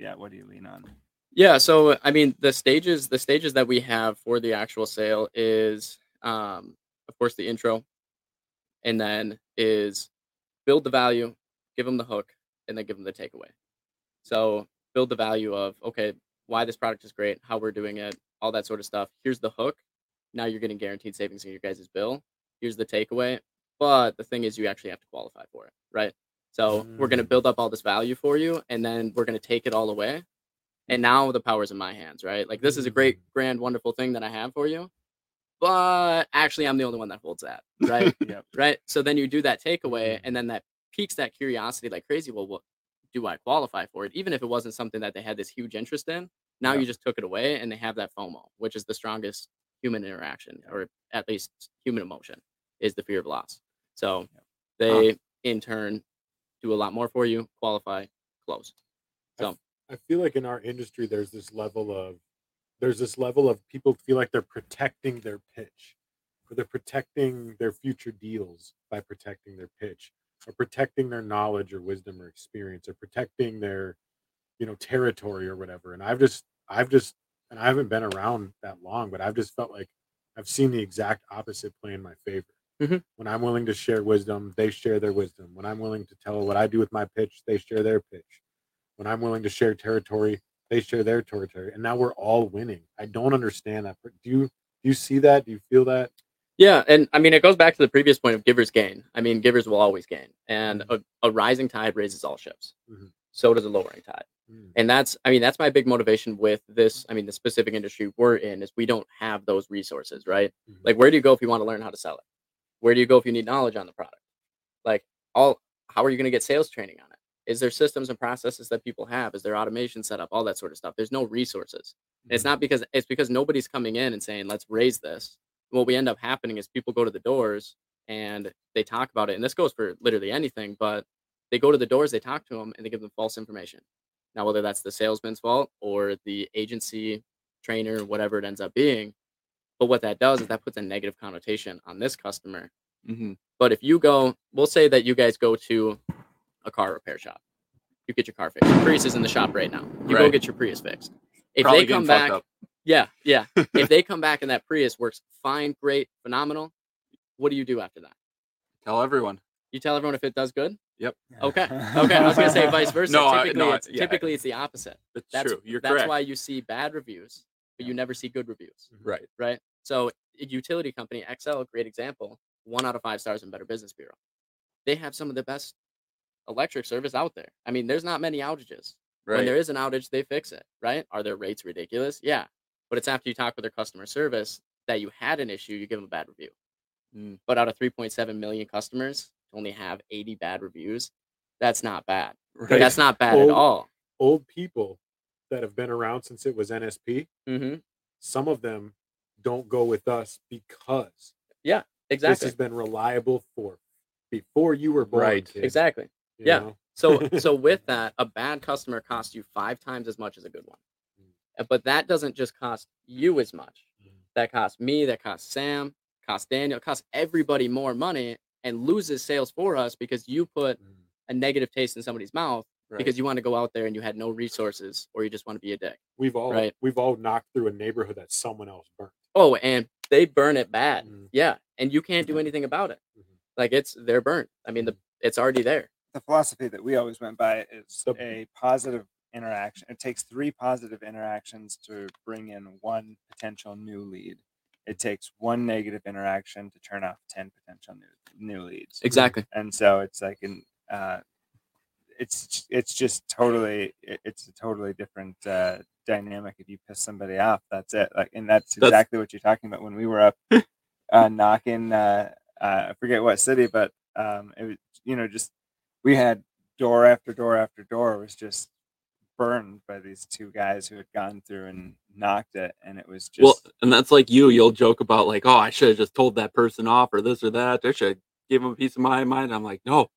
yeah, what do you lean on? Yeah, so I mean, the stages the stages that we have for the actual sale is, um, of course, the intro, and then is build the value, give them the hook, and then give them the takeaway. So build the value of, okay, why this product is great, how we're doing it, all that sort of stuff. Here's the hook. Now you're getting guaranteed savings in your guys' bill. Here's the takeaway. But the thing is, you actually have to qualify for it, right? So mm. we're going to build up all this value for you, and then we're going to take it all away. And now the power's in my hands, right? Like, this is a great, grand, wonderful thing that I have for you. But actually, I'm the only one that holds that, right? Yep. Right? So then you do that takeaway, and then that piques that curiosity like crazy. Well, what do I qualify for it? Even if it wasn't something that they had this huge interest in, now yep. you just took it away, and they have that FOMO, which is the strongest human interaction, or at least human emotion, is the fear of loss. So yep. they, huh. in turn, do a lot more for you, qualify, close. So. That's- I feel like in our industry, there's this level of, there's this level of people feel like they're protecting their pitch, or they're protecting their future deals by protecting their pitch, or protecting their knowledge or wisdom or experience, or protecting their, you know, territory or whatever. And I've just, I've just, and I haven't been around that long, but I've just felt like I've seen the exact opposite play in my favor. Mm-hmm. When I'm willing to share wisdom, they share their wisdom. When I'm willing to tell what I do with my pitch, they share their pitch. When I'm willing to share territory, they share their territory. And now we're all winning. I don't understand that. Do you, do you see that? Do you feel that? Yeah. And I mean, it goes back to the previous point of givers gain. I mean, givers will always gain. And mm-hmm. a, a rising tide raises all ships. Mm-hmm. So does a lowering tide. Mm-hmm. And that's, I mean, that's my big motivation with this. I mean, the specific industry we're in is we don't have those resources, right? Mm-hmm. Like, where do you go if you want to learn how to sell it? Where do you go if you need knowledge on the product? Like, all, how are you going to get sales training on it? Is there systems and processes that people have? Is there automation set up? All that sort of stuff. There's no resources. And it's not because it's because nobody's coming in and saying, let's raise this. What we end up happening is people go to the doors and they talk about it. And this goes for literally anything, but they go to the doors, they talk to them, and they give them false information. Now, whether that's the salesman's fault or the agency trainer, whatever it ends up being. But what that does is that puts a negative connotation on this customer. Mm-hmm. But if you go, we'll say that you guys go to a car repair shop. You get your car fixed. Your Prius is in the shop right now. You right. go get your Prius fixed. If Probably they come back, yeah, yeah. If they come back and that Prius works fine, great, phenomenal, what do you do after that? Tell everyone. You tell everyone if it does good? Yep. Okay. Okay. I was going to say vice versa. No, typically, I, no, it's, yeah, typically it's the opposite. That's, that's true. You're that's correct. That's why you see bad reviews, but you never see good reviews. Right. Right. So a utility company, X L, great example, one out of five stars in Better Business Bureau. They have some of the best electric service out there. I mean, there's not many outages. Right. When there is an outage, they fix it, right? Are their rates ridiculous? Yeah. But it's after you talk with their customer service that you had an issue, you give them a bad review. Mm. But out of three point seven million customers, only have eighty bad reviews. That's not bad. Right. That's not bad old, at all. Old people that have been around since it was N S P, mm-hmm. some of them don't go with us because yeah, exactly. this has been reliable for before you were born. Right. Kid. Exactly. You yeah. know? so so with that, a bad customer costs you five times as much as a good one. Mm. But that doesn't just cost you as much. Mm. That costs me, that costs Sam, costs Daniel, costs everybody more money and loses sales for us because you put mm. a negative taste in somebody's mouth right. because you want to go out there and you had no resources, or you just want to be a dick. We've all right? we've all knocked through a neighborhood that someone else burnt. Oh, and they burn it bad. Mm-hmm. Yeah, and you can't do anything about it. Mm-hmm. Like it's they're burnt. I mean, the it's already there. The philosophy that we always went by is the, a positive interaction. It takes three positive interactions to bring in one potential new lead. It takes one negative interaction to turn off ten potential new new leads. Exactly. And so it's like in uh, it's it's just totally it's a totally different uh, dynamic. If you piss somebody off, that's it. Like, and that's exactly that's... what you're talking about. When we were up uh, knocking, uh, uh, I forget what city, but um, it was, you know, just we had door after door after door. It was just burned by these two guys who had gone through and knocked it, and it was just well and that's like you you'll joke about like, oh, I should have just told that person off or this or that, I should give them a piece of my mind. I'm like, no,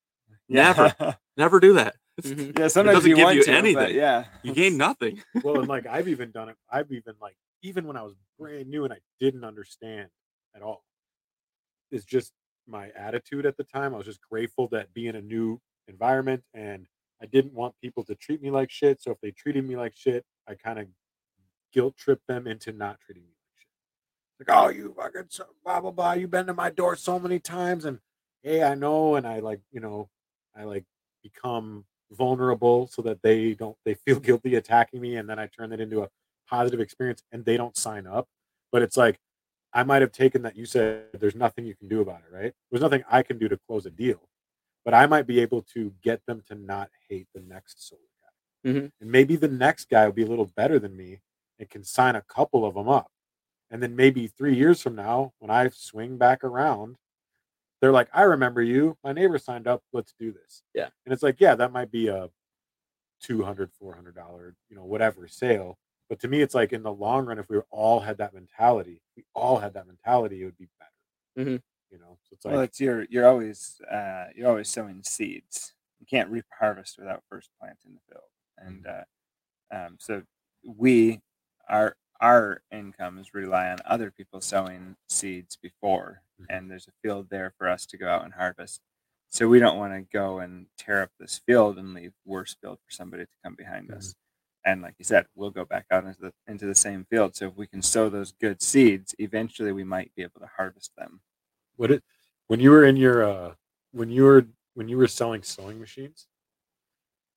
yeah. never never do that. Mm-hmm. Yeah, sometimes it doesn't you give want you to, anything. Yeah, you gain nothing. Well, and like I've even done it I've even like even when I was brand new and I didn't understand at all, it's just my attitude at the time. I was just grateful that being a new environment, and I didn't want people to treat me like shit. So if they treated me like shit, I kind of guilt trip them into not treating me like shit. Like, oh, you fucking blah, blah, blah. You've been to my door so many times. And hey, I know. And I like, you know, I like become vulnerable so that they don't, they feel guilty attacking me. And then I turn that into a positive experience and they don't sign up. But it's like, I might have taken that you said there's nothing you can do about it, right? There's nothing I can do to close a deal. But I might be able to get them to not hate the next solar guy. Mm-hmm. And maybe the next guy will be a little better than me and can sign a couple of them up. And then maybe three years from now, when I swing back around, they're like, I remember you. My neighbor signed up. Let's do this. Yeah. And it's like, yeah, that might be a two hundred dollars, four hundred dollars, you know, whatever sale. But to me, it's like in the long run, if we all had that mentality, if we all had that mentality, it would be better. Mm-hmm. You know, so it's like, well, it's you're you're always uh, you're always sowing seeds. You can't reap harvest without first planting the field. And uh, um, so we our our incomes rely on other people sowing seeds before, and there's a field there for us to go out and harvest. So we don't want to go and tear up this field and leave worse field for somebody to come behind mm-hmm. us. And like you said, we'll go back out into the into the same field. So if we can sow those good seeds, eventually we might be able to harvest them. What it when you were in your uh, when you were when you were selling sewing machines,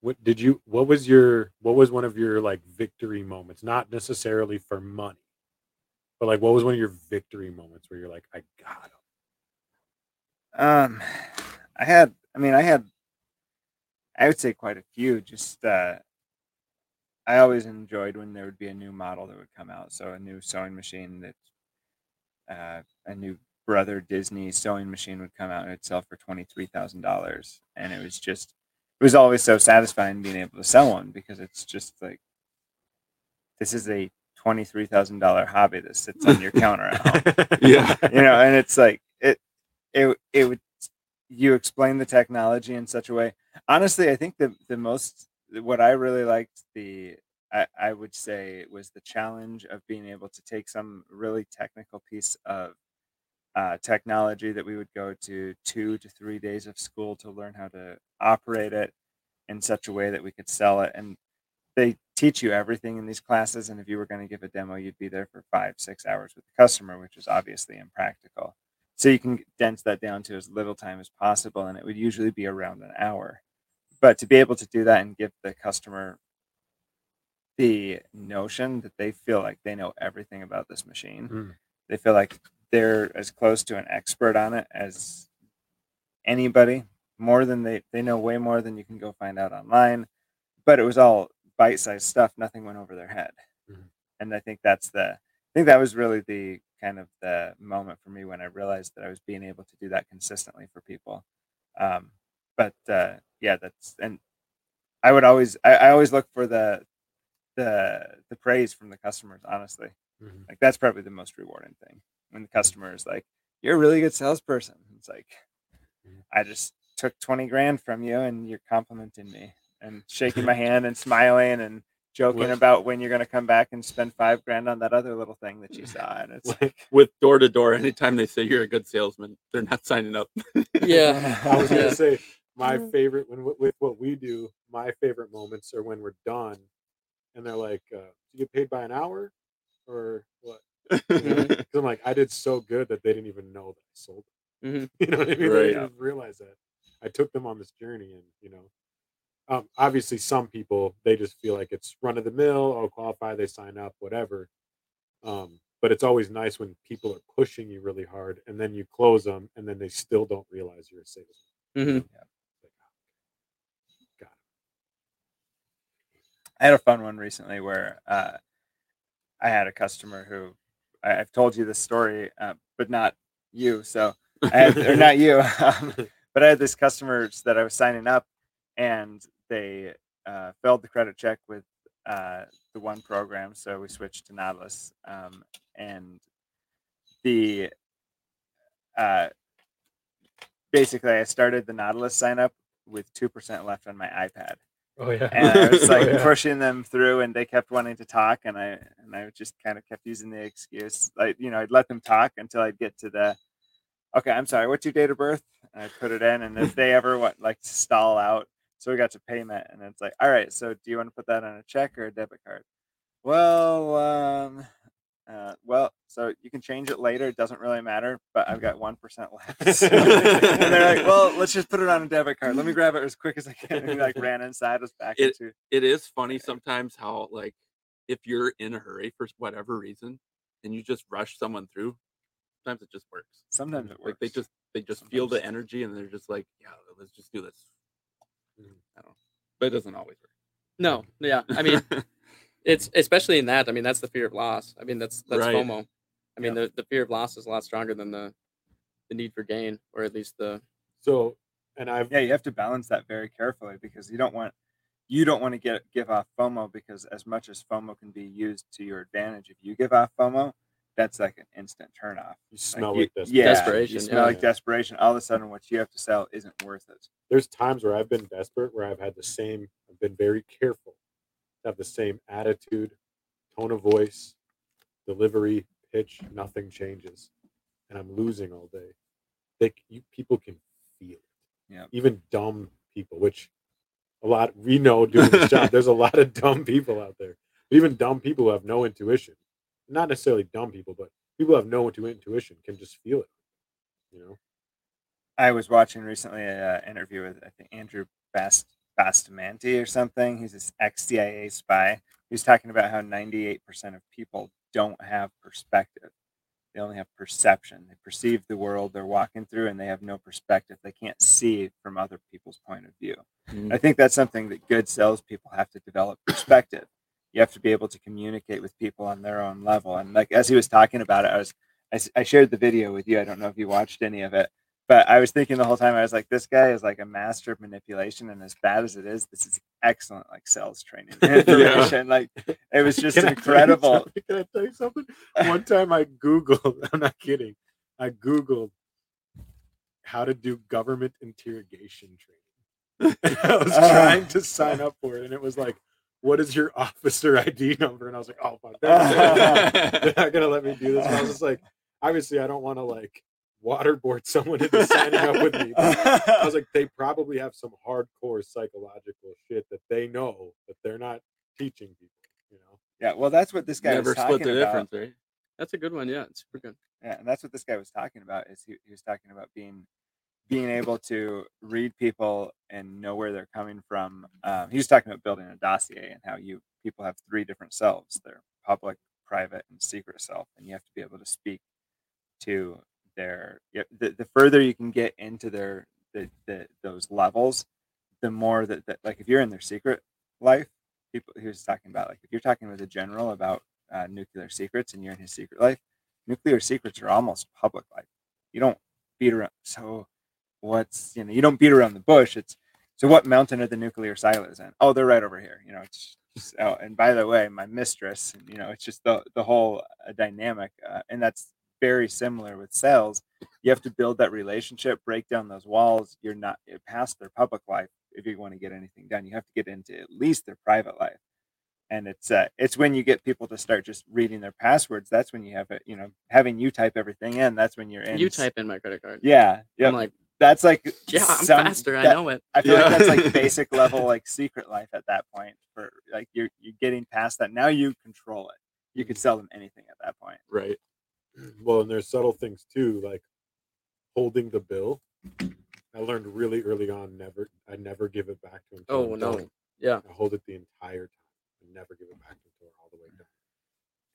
what did you what was your what was one of your like victory moments? Not necessarily for money, but like what was one of your victory moments where you're like, I got them? Um, I had I mean I had I would say quite a few. Just uh, I always enjoyed when there would be a new model that would come out. So a new sewing machine that uh, a new Brother Disney sewing machine would come out and it'd sell for twenty-three thousand dollars. And it was just, it was always so satisfying being able to sell one, because it's just like, this is a twenty-three thousand dollars hobby that sits on your counter at home. Yeah. You know, and it's like, it, it, it would, you explain the technology in such a way. Honestly, I think the, the most, what I really liked the, I, I would say was the challenge of being able to take some really technical piece of, Uh, technology that we would go to two to three days of school to learn how to operate it in such a way that we could sell it. And they teach you everything in these classes. And if you were going to give a demo, you'd be there for five, six hours with the customer, which is obviously impractical. So you can condense that down to as little time as possible. And it would usually be around an hour. But to be able to do that and give the customer the notion that they feel like they know everything about this machine, mm. they feel like they're as close to an expert on it as anybody, more than they, they know way more than you can go find out online, but it was all bite-sized stuff. Nothing went over their head. Mm-hmm. And I think that's the, I think that was really the kind of the moment for me when I realized that I was being able to do that consistently for people. Um, but uh, yeah, that's, and I would always, I, I always look for the, the, the praise from the customers, honestly. Mm-hmm. Like that's probably the most rewarding thing. When the customer is like, you're a really good salesperson. It's like, I just took twenty grand from you and you're complimenting me and shaking my hand and smiling and joking with, about when you're going to come back and spend five grand on that other little thing that you saw. And it's like, with door to door, anytime they say you're a good salesman, they're not signing up. Yeah. I was going to say, My mm-hmm. favorite, when with what we do, my favorite moments are when we're done, and they're like, uh, "Do you get paid by an hour, or what?" Because you know? I'm like, I did so good that they didn't even know that I sold them. Mm-hmm. You know what I mean? Right, they didn't yeah. realize that I took them on this journey, and you know, um, obviously, some people they just feel like it's run of the mill. Oh, qualify, they sign up, whatever. Um, but it's always nice when people are pushing you really hard, and then you close them, and then they still don't realize you're a salesman. Mm-hmm. You know? Yeah. I had a fun one recently where uh, I had a customer who I, I've told you this story, uh, but not you. So, I had, or not you, um, but I had this customer that I was signing up, and they uh, failed the credit check with uh, the one program. So we switched to Nautilus, um, and the uh, basically I started the Nautilus sign up with two percent left on my iPad. Oh yeah, and I was like oh, yeah. pushing them through, and they kept wanting to talk, and I and I just kind of kept using the excuse, like you know, I'd let them talk until I'd get to the, okay, I'm sorry, what's your date of birth? And I put it in, and if they ever want like to stall out, so we got to payment, and it's like, all right, so do you want to put that on a check or a debit card? Well, um, uh, well, so you can change it later; it doesn't really matter. But I've got one percent left, so. And they're like, "Well, let's just put it on a debit card. Let me grab it as quick as I can." And we like ran inside, was back it, into. It is funny sometimes how like if you're in a hurry for whatever reason and you just rush someone through, sometimes it just works. Sometimes it works. Like, they just they just sometimes. feel the energy and they're just like, "Yeah, let's just do this." I don't know, but it doesn't always work. No, yeah, I mean. It's especially in that. I mean, that's the fear of loss. I mean, that's that's right. FOMO. I mean, yep. the, the fear of loss is a lot stronger than the the need for gain, or at least the. So, and I've yeah, you have to balance that very carefully because you don't want you don't want to get give off FOMO, because as much as FOMO can be used to your advantage, if you give off FOMO, that's like an instant turnoff. You smell like, like you, desperation. Yeah, desperation. You smell yeah. like desperation. All of a sudden, what you have to sell isn't worth it. There's times where I've been desperate, where I've had the same. I've been very careful. Have the same attitude, tone of voice, delivery, pitch, nothing changes, and I'm losing all day. They, you, people can feel it. Yeah. Even dumb people, which a lot we know doing this job, there's a lot of dumb people out there. But even dumb people who have no intuition, not necessarily dumb people, but people who have no intuition can just feel it. You know, I was watching recently an interview with I think Andrew Bast. Bustamante or something. He's this ex-C I A spy. He's talking about how ninety-eight percent of people don't have perspective. They only have perception. They perceive the world they're walking through, and they have no perspective. They can't see from other people's point of view. Mm-hmm. I think that's something that good salespeople have to develop perspective. You have to be able to communicate with people on their own level. And like as he was talking about it, I was I, I shared the video with you. I don't know if you watched any of it. But I was thinking the whole time, I was like, this guy is like a master of manipulation. And as bad as it is, this is excellent, like sales training information. Yeah. Like it was just can incredible. I can I tell you something? One time I Googled, I'm not kidding. I Googled how to do government interrogation training. I was uh, trying to sign up for it. And it was like, what is your officer I D number? And I was like, oh, fuck. Uh, they're not going to let me do this. And I was just like, obviously, I don't want to like. waterboard someone into signing up with me. I was like, they probably have some hardcore psychological shit that they know that they're not teaching people, you know? Yeah, well, that's what this guy Never was talking about. Never Split the Difference, right? That's a good one, yeah. It's super good. Yeah, and that's what this guy was talking about, is he, he was talking about being being able to read people and know where they're coming from. Um, he was talking about building a dossier and how you people have three different selves. They're public, private, and secret self, and you have to be able to speak to There, the, the further you can get into their the, the those levels, the more that, that like if you're in their secret life, people he was talking about like if you're talking with a general about uh, nuclear secrets and you're in his secret life, nuclear secrets are almost public life. You don't beat around. So what's you know you don't beat around the bush. It's so what mountain are the nuclear silos in? Oh, they're right over here. You know it's just, oh, and by the way, my mistress. And, you know it's just the the whole uh, dynamic, uh, and that's. Very similar with sales. You have to build that relationship, break down those walls. You're not you're past their public life if you want to get anything done. You have to get into at least their private life, and it's uh, it's when you get people to start just reading their passwords. That's when you have it. You know, having you type everything in. That's when you're in. You type in my credit card. Yeah, yeah. I'm like, That's like yeah, I'm some, faster. That, I know it. I feel yeah. like that's like basic level, like Secret Life at that point. For like you're you're getting past that. Now you control it. You could sell them anything at that point. Right. Well, and there's subtle things too, like holding the bill. I learned really early on, never I never give it back to him. Oh I'm no. Done. Yeah. I hold it the entire time. I never give it back to him all the way down.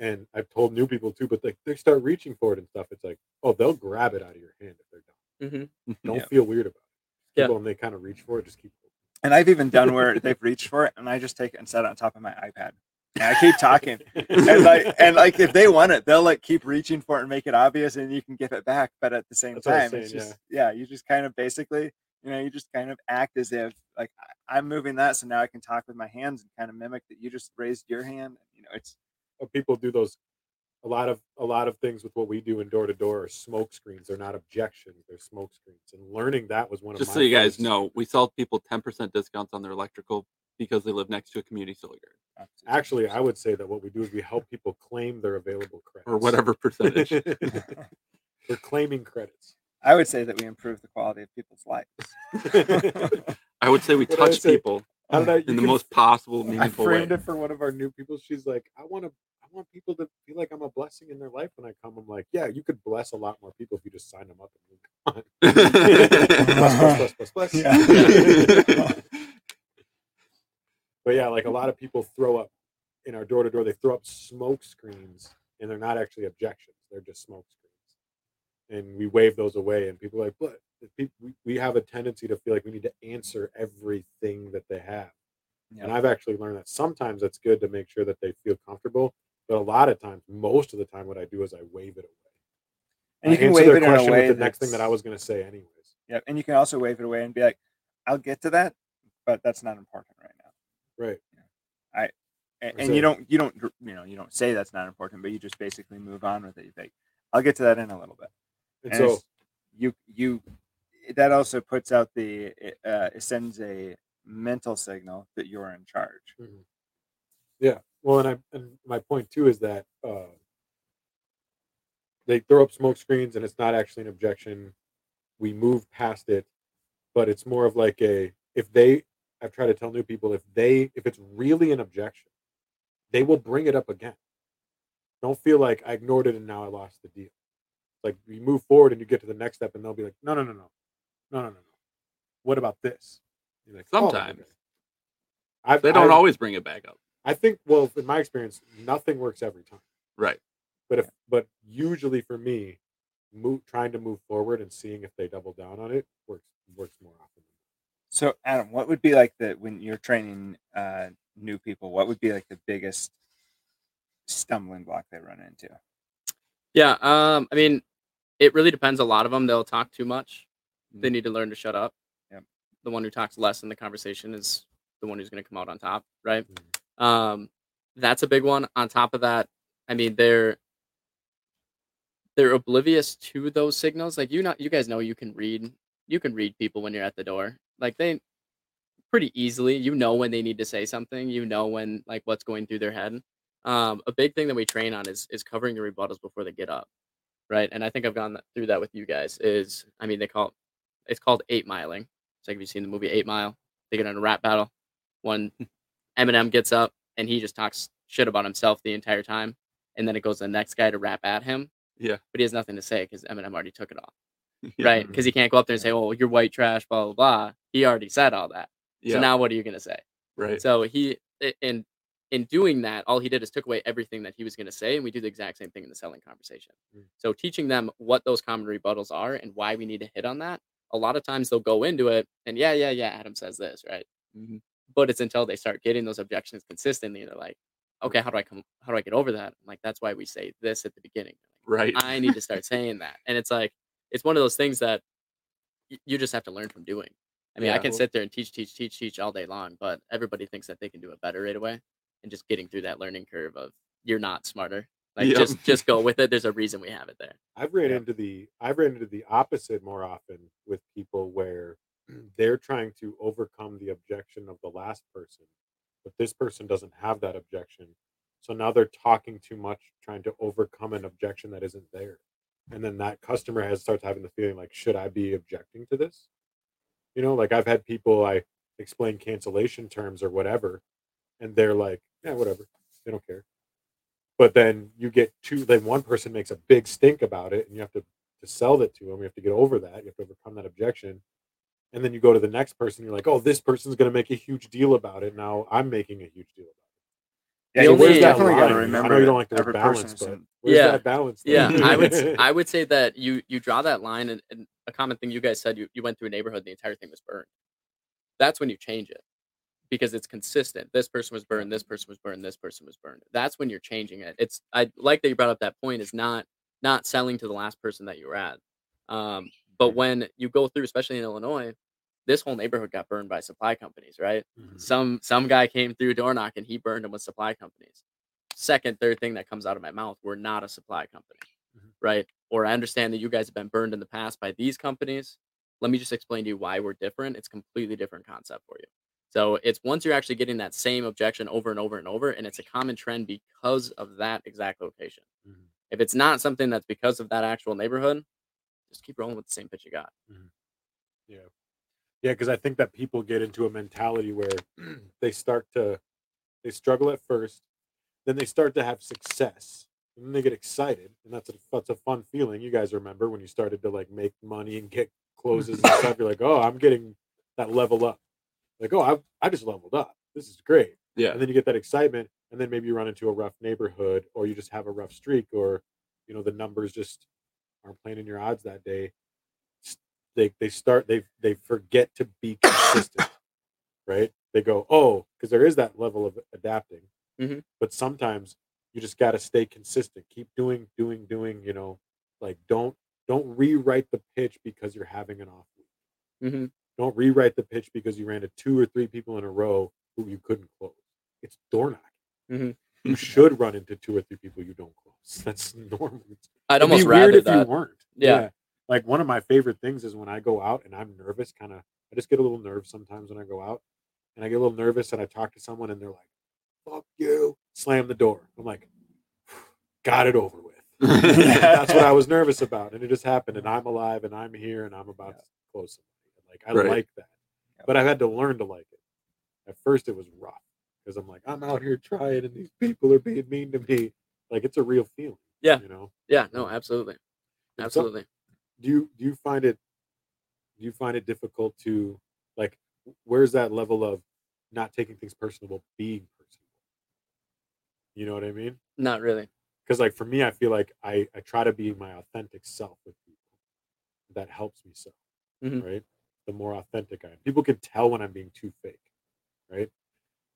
And I've told new people too, but like they, they start reaching for it and stuff. It's like, oh, they'll grab it out of your hand if they're done. Mm-hmm. Don't yeah. feel weird about it. People, yeah. when they kind of reach for it, just keep holding. And I've even done where they've reached for it, and I just take it and set it on top of my iPad. And I keep talking, and like, and like, if they want it, they'll like keep reaching for it and make it obvious, and you can give it back. But at the same That's time, saying, it's just yeah. yeah, you just kind of basically, you know, you just kind of act as if like I'm moving that, so now I can talk with my hands and kind of mimic that you just raised your hand. You know, it's people do those. A lot of a lot of things with what we do in door to door are smoke screens. They're not objections. They're smoke screens. And learning that was one of my. Just so you guys know, we sell people ten percent discounts on their electrical because they live next to a community solar yard. Actually, I would say that what we do is we help people claim their available credits or whatever percentage. We're claiming credits. I would say that we improve the quality of people's lives. I would say we what touch say? people How did I, in the can, most possible meaningful way. I framed way. it for one of our new people. She's like, I want to. I want people to feel like I'm a blessing in their life when I come. I'm like, yeah, you could bless a lot more people if you just sign them up and move on. bless, bless, bless, bless, bless. Yeah. But yeah, like a lot of people throw up in our door to door, they throw up smoke screens and they're not actually objections. They're just smoke screens. And we wave those away and people are like, but we have a tendency to feel like we need to answer everything that they have. Yeah. And I've actually learned that sometimes it's good to make sure that they feel comfortable. But a lot of times, most of the time, what I do is I wave it away. And you I can wave it away. With the that's... next thing that I was going to say, anyways. Yeah, and you can also wave it away and be like, "I'll get to that, but that's not important right now." Right. Yeah. I and, and you don't you don't you know you don't say that's not important, but you just basically move on with it. You think, "I'll get to that in a little bit." And, and so you you that also puts out the uh, it sends a mental signal that you're in charge. Mm-hmm. Yeah. Well, and I and my point too is that uh, they throw up smoke screens, and it's not actually an objection. We move past it, but it's more of like a if they. I've tried to tell new people if they if it's really an objection, they will bring it up again. Don't feel like I ignored it and now I lost the deal. Like you move forward and you get to the next step, and they'll be like, no, no, no, no, no, no, no, no. What about this? You're like, sometimes oh, okay. they don't I've, always bring it back up. I think, well, in my experience, nothing works every time. Right. But if, yeah. but usually for me, move, trying to move forward and seeing if they double down on it works works more often. So, Adam, what would be like the when you're training uh, new people? What would be like the biggest stumbling block they run into? Yeah, um, I mean, it really depends. A lot of them, they'll talk too much. Mm-hmm. They need to learn to shut up. Yep. The one who talks less in the conversation is the one who's going to come out on top, right? Mm-hmm. Um, that's a big one. On top of that, I mean, they're, they're oblivious to those signals. Like you not, you guys know, you can read, you can read people when you're at the door, like they pretty easily, you know, when they need to say something, you know, when like what's going through their head. Um, a big thing that we train on is, is covering your rebuttals before they get up. Right. And I think I've gone through that with you guys is, I mean, they call it, it's called eight miling. It's like, if you've seen the movie Eight Mile, they get in a rap battle one. Eminem gets up and he just talks shit about himself the entire time. And then it goes to the next guy to rap at him. Yeah. But he has nothing to say because Eminem already took it off. Yeah. Right. Because he can't go up there and say, oh, you're white trash, blah, blah, blah. He already said all that. Yeah. So now what are you going to say? Right. So he, in, in doing that, all he did is took away everything that he was going to say. And we do the exact same thing in the selling conversation. Mm. So teaching them what those common rebuttals are and why we need to hit on that. A lot of times they'll go into it and yeah, yeah, yeah. Adam says this, right? Mm-hmm. But it's until they start getting those objections consistently, they're like, okay, how do I come? How do I get over that? I'm like, that's why we say this at the beginning. Right. I need to start saying that. And it's like, it's one of those things that y- you just have to learn from doing. I mean, yeah, I can well, sit there and teach, teach, teach, teach all day long, but everybody thinks that they can do it better right away. And just getting through that learning curve of you're not smarter. Like yeah. just, just go with it. There's a reason we have it there. I've ran yeah. into the, I've ran into the opposite more often with people where they're trying to overcome the objection of the last person, but this person doesn't have that objection. So now they're talking too much, trying to overcome an objection that isn't there. And then that customer has starts having the feeling like, should I be objecting to this? You know, like I've had people, I explain cancellation terms or whatever, and they're like, yeah, whatever. They don't care. But then you get two, then one person makes a big stink about it, and you have to, to sell it to them. You have to get over that. You have to overcome that objection. And then you go to the next person, you're like, oh, this person's going to make a huge deal about it. Now I'm making a huge deal about it. Yeah, so you definitely got to remember. I know you don't like the word balance, but where's yeah. that balance? Though? Yeah, I would I would say that you you draw that line, and, and a common thing you guys said, you, you went through a neighborhood and the entire thing was burned. That's when you change it, because it's consistent. This person was burned, this person was burned, this person was burned. That's when you're changing it. It's I like that you brought up that point, is not not selling to the last person that you were at. Um, but when you go through, especially in Illinois, this whole neighborhood got burned by supply companies, right? Mm-hmm. Some some guy came through door knock and he burned them with supply companies. Second, third thing that comes out of my mouth, we're not a supply company, mm-hmm. right? Or I understand that you guys have been burned in the past by these companies. Let me just explain to you why we're different. It's a completely different concept for you. So it's once you're actually getting that same objection over and over and over, and it's a common trend because of that exact location. Mm-hmm. If it's not something that's because of that actual neighborhood, just keep rolling with the same pitch you got. Mm-hmm. Yeah. Yeah, because I think that people get into a mentality where they start to, they struggle at first, then they start to have success, and then they get excited, and that's a, that's a fun feeling. You guys remember when you started to like make money and get closes and stuff, you're like, oh, I'm getting that level up. Like, oh, I've, I just leveled up. This is great. Yeah. And then you get that excitement, and then maybe you run into a rough neighborhood, or you just have a rough streak, or, you know, the numbers just aren't playing in your odds that day. They they start they they forget to be consistent, right? They go, oh, because there is that level of adapting, mm-hmm. but sometimes you just got to stay consistent. Keep doing, doing, doing. You know, like don't don't rewrite the pitch because you're having an off week. Mm-hmm. Don't rewrite the pitch because you ran to two or three people in a row who you couldn't close. It's door knocking. Mm-hmm. You should run into two or three people you don't close. That's normal. I'd almost It'd be weird if that. you weren't. Yeah. yeah. Like, one of my favorite things is when I go out and I'm nervous, kind of, I just get a little nervous sometimes when I go out, and I get a little nervous and I talk to someone and they're like, fuck you, slam the door. I'm like, got it over with. That's what I was nervous about. And it just happened, and I'm alive and I'm here and I'm about yeah. to close something. Like, I right. like that. Yeah. But I've had to learn to like it. At first it was rough because I'm like, I'm out here trying and these people are being mean to me. Like, it's a real feeling. Yeah. You know? Yeah. No, absolutely. Absolutely. Do you do you find it do you find it difficult to, like, where's that level of not taking things personal, being personal? You know what I mean? Not really. Because, like, for me, I feel like I, I try to be my authentic self with people. That helps me so, mm-hmm. right? The more authentic I am. People can tell when I'm being too fake, right?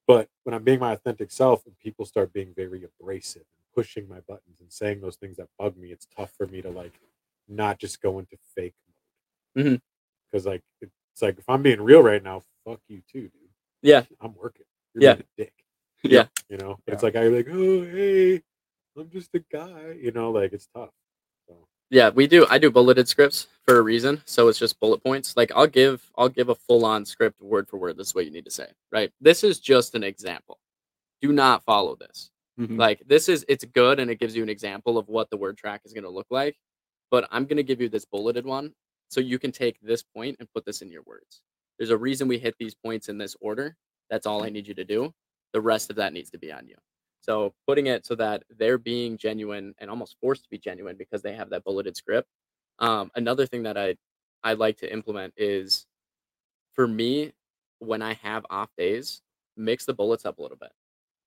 But when I'm being my authentic self and people start being very abrasive and pushing my buttons and saying those things that bug me, it's tough for me to, like, not just go into fake mode, because mm-hmm. like it's like if I'm being real right now, fuck you too, dude. Yeah, I'm working. You're yeah, being a dick. Yeah, you know, yeah. It's like I'm like, oh hey, I'm just a guy. You know, like it's tough. So. Yeah, we do. I do bulleted scripts for a reason, so it's just bullet points. Like I'll give, I'll give a full on script word for word. This is what you need to say. Right. This is just an example. Do not follow this. Mm-hmm. Like this is it's good and it gives you an example of what the word track is going to look like. But I'm going to give you this bulleted one so you can take this point and put this in your words. There's a reason we hit these points in this order. That's all I need you to do. The rest of that needs to be on you. So putting it so that they're being genuine and almost forced to be genuine because they have that bulleted script. Um, another thing that I, I like to implement is, for me, when I have off days, mix the bullets up a little bit.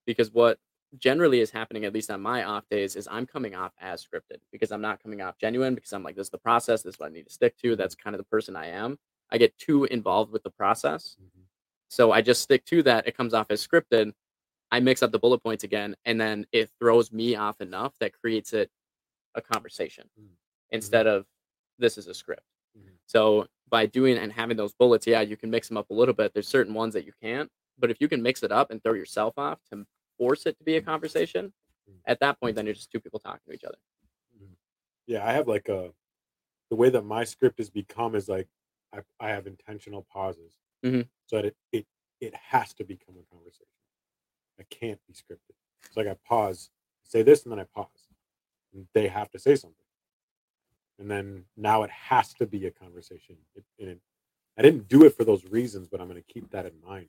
Because what generally is happening, at least on my off days, is I'm coming off as scripted because I'm not coming off genuine, because I'm like, this is the process, this is what I need to stick to, that's kind of the person I am. I get too involved with the process, mm-hmm. so I just stick to that. It comes off as scripted. I mix up the bullet points again, and then it throws me off enough that creates it a conversation mm-hmm. instead of this is a script. Mm-hmm. So by doing and having those bullets, yeah, you can mix them up a little bit. There's certain ones that you can't, but if you can mix it up and throw yourself off to force it to be a conversation, at that point then you're just two people talking to each other. Yeah, I have like a the way that my script has become is like I, I have intentional pauses mm-hmm. so that it, it it has to become a conversation. I can't be scripted. It's like I pause, say this, and then I pause. And they have to say something. And then now it has to be a conversation. It, and it, I didn't do it for those reasons, but I'm going to keep that in mind.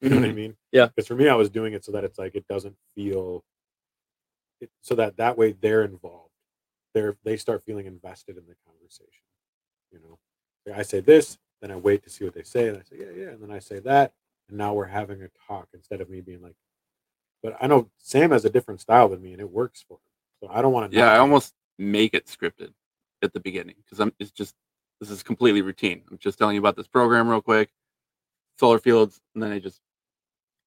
You know what I mean? Yeah. Because for me, I was doing it so that it's like, it doesn't feel it, so that that way they're involved. They're, they start feeling invested in the conversation. You know, I say this, then I wait to see what they say. And I say, yeah, yeah. And then I say that. And now we're having a talk instead of me being like, but I know Sam has a different style than me and it works for him. So I don't want to. Yeah. I almost make it scripted at the beginning because I'm, it's just, this is completely routine. I'm just telling you about this program real quick, solar fields. And then I just,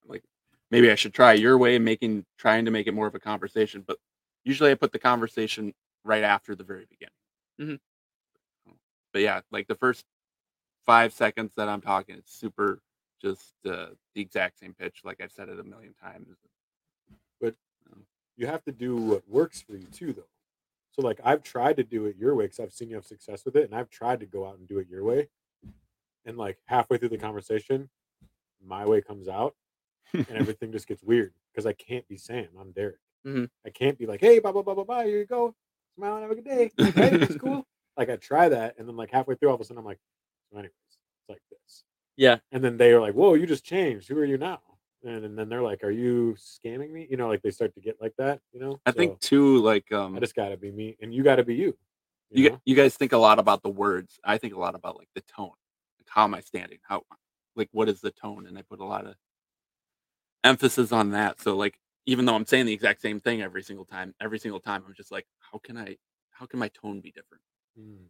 like, maybe I should try your way of making, trying to make it more of a conversation, but usually I put the conversation right after the very beginning. Mm-hmm. But yeah, like the first five seconds that I'm talking, it's super just uh, the exact same pitch. Like I've said it a million times. But you have to do what works for you too, though. So like I've tried to do it your way because I've seen you have success with it, and I've tried to go out and do it your way. And like halfway through the conversation, my way comes out, and everything just gets weird because I can't be Sam. I'm Derek. Mm-hmm. I can't be like, hey, blah blah blah blah blah. Here you go. Smile and have a good day. Right? It's cool. Like I try that, and then like halfway through, all of a sudden I'm like, well, anyways, it's like this. Yeah. And then they are like, whoa, you just changed. Who are you now? And, and then they're like, are you scamming me? You know, like they start to get like that, you know? I so think too, like... Um, I just gotta be me, and you gotta be you. You, you, g- you guys think a lot about the words. I think a lot about, like, the tone. Like, how am I standing? How, like, what is the tone? And I put a lot of emphasis on that. So, like, even though I'm saying the exact same thing every single time, every single time, I'm just like, how can I, how can my tone be different? Mm.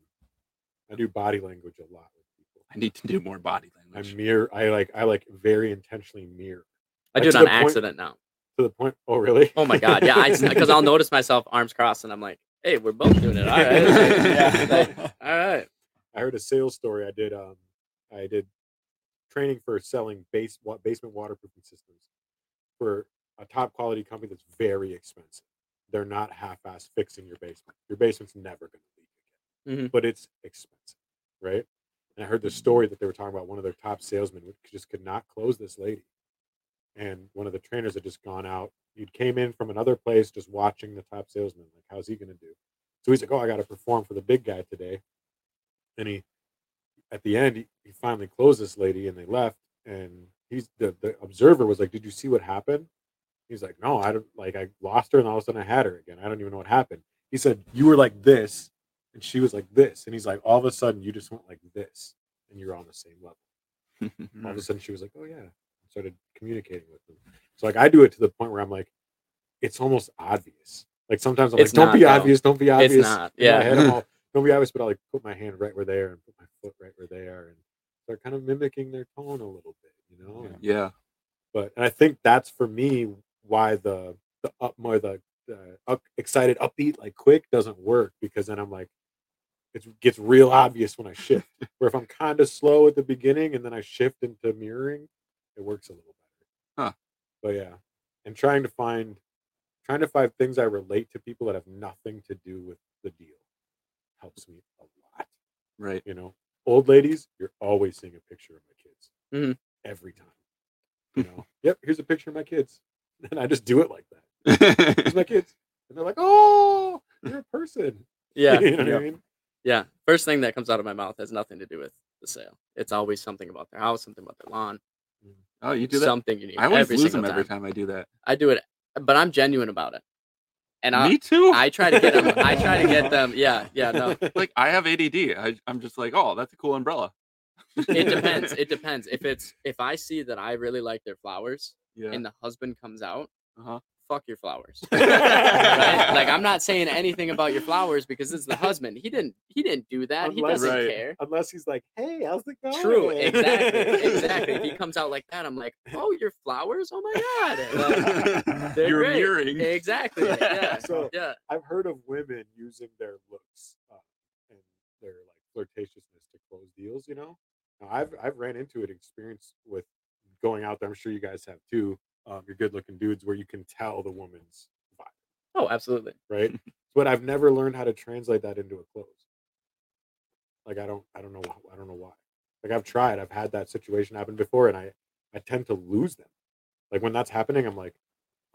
I do body language a lot with people. I need to do more body language. I mirror, I like, I like very intentionally mirror. I do it on accident now. To the point. Oh, really? Oh my God. Yeah. I because I'll notice myself arms crossed and I'm like, hey, we're both doing it. All right. Yeah, like, all right. I heard a sales story. I did, um, I did training for selling base what basement waterproofing systems for a top quality company that's very expensive. They're not half-assed fixing your basement. Your basement's never going to leak again, mm-hmm. but it's expensive. Right. And I heard the story that they were talking about one of their top salesmen who just could not close this lady. And one of the trainers had just gone out. He'd came in from another place just watching the top salesman. Like, how's he going to do? So he's like, oh, I got to perform for the big guy today. And he, at the end, he, he finally closed this lady and they left. And he's the, the observer was like, did you see what happened? He's like, no, I don't, like, I lost her and all of a sudden I had her again. I don't even know what happened. He said, you were like this and she was like this. And he's like, all of a sudden you just went like this and you're on the same level. All of a sudden she was like, oh, yeah. Started communicating with them. So like I do it to the point where I'm like, it's almost obvious. Like sometimes I'm it's like, don't not, be no. obvious, don't be obvious. It's not. Yeah. I had them all, don't be obvious, but I'll like put my hand right where they are and put my foot right where they are. And they're kind of mimicking their tone a little bit, you know? And, yeah. But and I think that's for me why the the up more the, the up, excited upbeat like quick doesn't work, because then I'm like, it gets real obvious when I shift. Where if I'm kind of slow at the beginning and then I shift into mirroring, it works a little better. Huh. But yeah. And trying to find trying to find things I relate to people that have nothing to do with the deal helps me a lot. Right. You know, old ladies, you're always seeing a picture of my kids. Mm-hmm. Every time. You know, yep, here's a picture of my kids. And I just do it like that. Here's my kids. And they're like, oh, you're a person. Yeah. You know what yeah. I mean? Yeah. First thing that comes out of my mouth has nothing to do with the sale. It's always something about their house, something about their lawn. Oh, you do that? Something you need. I always every lose them every time. time I do that. I do it, but I'm genuine about it. And I, me too. I try to get them. I try to get them. Yeah, yeah, no. Like I have A D D. I, I'm just like, oh, that's a cool umbrella. It depends. It depends. If it's if I see that I really like their flowers, yeah. and the husband comes out, uh-huh. fuck your flowers. Right? Like I'm not saying anything about your flowers because it's the husband. He didn't. He didn't do that. Unless, he doesn't right. care. Unless he's like, "Hey, how's it going?" True. Exactly. Exactly. If he comes out like that, I'm like, "Oh, your flowers! Oh my God!" Like, you're great. Mirroring. Exactly. Yeah. So yeah. I've heard of women using their looks uh, and their like flirtatiousness to close deals. You know, now, I've I've ran into it. Experience with going out there. I'm sure you guys have too. Um, you're good-looking dudes where you can tell the woman's vibe. Oh, absolutely. Right? But I've never learned how to translate that into a close. Like, I don't I don't know I don't know why. Like, I've tried. I've had that situation happen before, and I, I tend to lose them. Like, when that's happening, I'm like,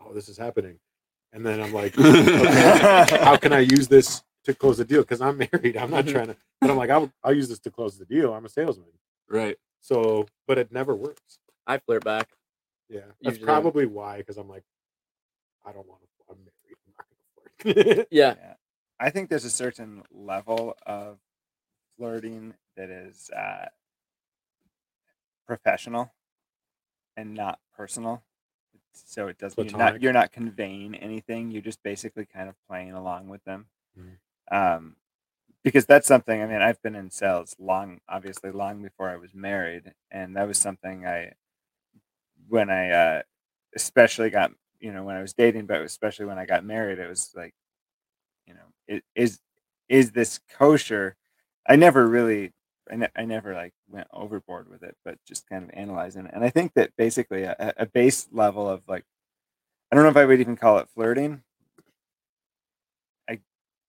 oh, this is happening. And then I'm like, okay, how can I use this to close the deal because I'm married. I'm not trying to, but I'm like, I'll, I'll use this to close the deal. I'm a salesman. Right. So, but it never works. I flare back. Yeah. That's Usually. probably why, because I'm like, I don't want to, I'm married. I'm not going to flirt. yeah. yeah. I think there's a certain level of flirting that is uh, professional and not personal. So it doesn't, you're not, you're not conveying anything. You're just basically kind of playing along with them. Mm-hmm. Um, because that's something, I mean, I've been in sales long, obviously long before I was married. And that was something I, when I, uh, especially got, you know, when I was dating, but especially when I got married, it was like, you know, it, is, is this kosher? I never really, I, ne- I never like went overboard with it, but just kind of analyzing it. And I think that basically a, a base level of like, I don't know if I would even call it flirting.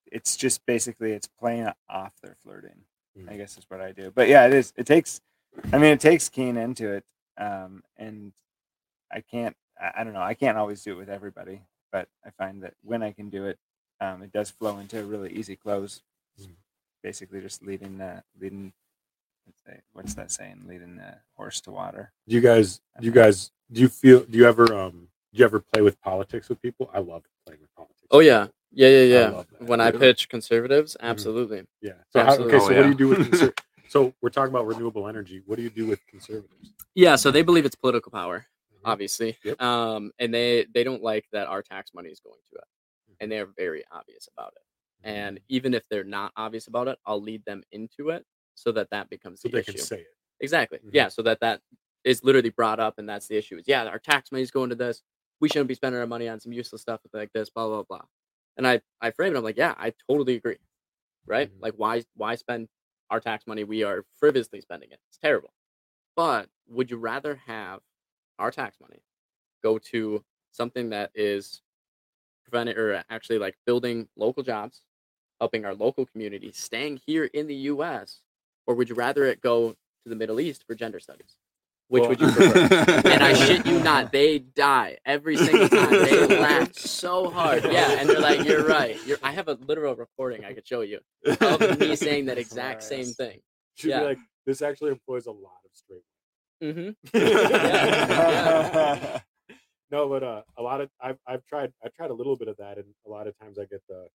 It's just basically it's playing off their flirting, mm. I guess is what I do. But yeah, it is. It takes, I mean, it takes keen into it. Um, and I can't, I, I don't know. I can't always do it with everybody, but I find that when I can do it, um, it does flow into a really easy close. Mm. Basically just leading, uh, leading, let's say, what's that saying? Leading the horse to water. Do you guys, do you guys, do you feel, do you ever, um, do you ever play with politics with people? I love playing with politics. Oh yeah. Yeah, yeah, yeah. I when I pitch conservatives, absolutely. Yeah. So, absolutely. How, okay, so oh, yeah. what do you do with conser- So we're talking about renewable energy. What do you do with conservatives? Yeah, so they believe it's political power, mm-hmm. obviously. Yep. Um, and they, they don't like that our tax money is going to it. Mm-hmm. And they're very obvious about it. Mm-hmm. And even if they're not obvious about it, I'll lead them into it so that that becomes so the issue. So they can say it. Exactly. Mm-hmm. Yeah, so that that is literally brought up, and that's the issue. Is yeah, our tax money is going to this. We shouldn't be spending our money on some useless stuff like this, blah, blah, blah. And I, I frame it, I'm like, yeah, I totally agree, right? Mm-hmm. Like, why why spend our tax money? We are frivolously spending it. It's terrible. But would you rather have our tax money go to something that is preventing or actually, like, building local jobs, helping our local community, staying here in the U S, or would you rather it go to the Middle East for gender studies? Which well. would you prefer? And I shit you not, they die every single time. They laugh so hard. Yeah, and they're like, you're right. You're, I have a literal recording I could show you of me saying that exact same thing. She'd yeah. be like, this actually employs a lot of straight men. Mm-hmm. yeah. Yeah. No, but uh, a lot of, I've, I've tried, I've tried a little bit of that, and a lot of times I get the,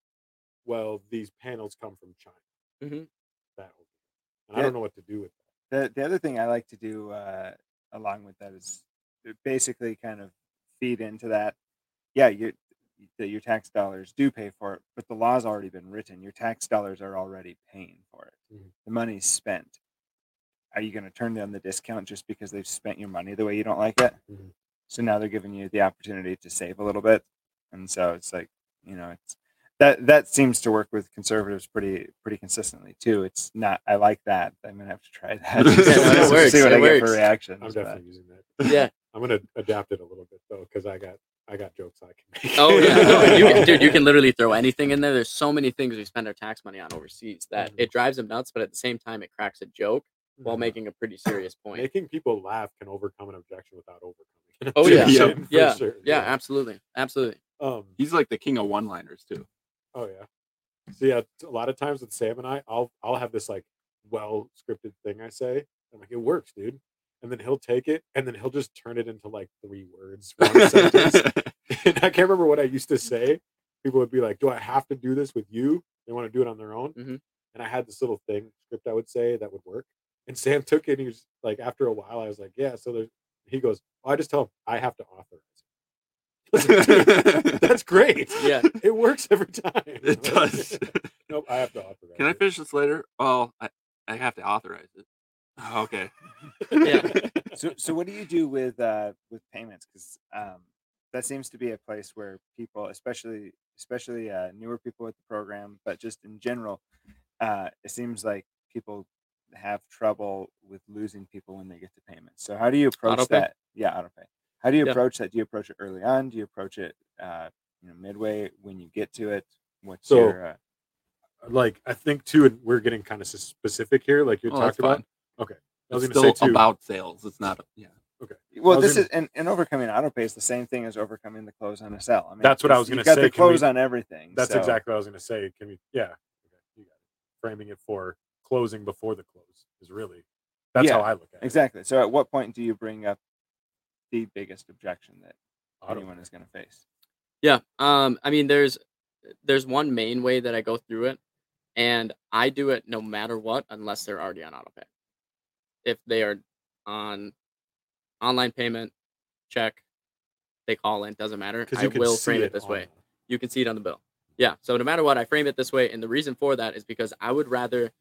well, these panels come from China. Mm-hmm. That and yeah. I don't know what to do with that. The, the other thing I like to do uh, along with that is basically kind of feed into that. Yeah, your your tax dollars do pay for it, but the law's already been written. Your tax dollars are already paying for it. Mm-hmm. The money's spent. Are you going to turn down the discount just because they've spent your money the way you don't like it? Mm-hmm. So now they're giving you the opportunity to save a little bit, and so it's like, you know, it's that that seems to work with conservatives pretty pretty consistently too. It's not, I like that. I'm gonna have to try that. yeah, it works. See what it I works. Get for reaction. I'm definitely but. using that. Yeah, I'm gonna adapt it a little bit though, because I got I got jokes I can make. Oh yeah, no, you can, dude, you can literally throw anything in there. There's so many things we spend our tax money on overseas that mm-hmm. it drives them nuts, but at the same time it cracks a joke mm-hmm. while making a pretty serious point. Making people laugh can overcome an objection without overcoming. Oh yeah, yeah, yeah. Yeah. Sure. yeah, yeah, absolutely, absolutely. Um, he's like the king of one-liners too. Oh yeah. So yeah, a lot of times with Sam and I, I'll I'll have this like well scripted thing I say. I'm like, it works, dude. And then he'll take it and then he'll just turn it into like three words, one sentence. And I can't remember what I used to say. People would be like, do I have to do this with you? They want to do it on their own. Mm-hmm. And I had this little thing script I would say that would work. And Sam took it and he was like, after a while, I was like, yeah. So there's he goes, oh, I just tell him I have to author. That's great. Yeah, it works every time. It does. Nope, I have to authorize. Can I finish this later? Well, I, I have to authorize it. Oh, okay. Yeah. So, so what do you do with uh, with payments? Because um, that seems to be a place where people, especially especially uh, newer people with the program, but just in general, uh, it seems like people have trouble with losing people when they get to payments. So, how do you approach auto that? Pay? Yeah, auto pay. How do you approach yeah. that? Do you approach it early on? Do you approach it, uh, you know, midway when you get to it? What's so, your, uh... like, I think too, and we're getting kind of specific here, like you oh, talked about. Fine. Okay, I was going to say too about sales. It's not, a, yeah. Okay. Well, this gonna... is and, and overcoming auto pay is the same thing as overcoming the close on a sell. I mean, that's what I was going to say. You've got the close we... on everything. That's so. exactly what I was going to say. Can we? Yeah, framing it for closing before the close is really, that's yeah, how I look at it. Exactly. So at what point do you bring up the biggest objection that anyone is going to face? Yeah. Um, I mean, there's, there's one main way that I go through it, and I do it no matter what, unless they're already on auto pay. If they are on online payment, check, they call in, doesn't matter. I will frame it this way. You can see it on the bill. Yeah. So no matter what, I frame it this way. And the reason for that is because I would rather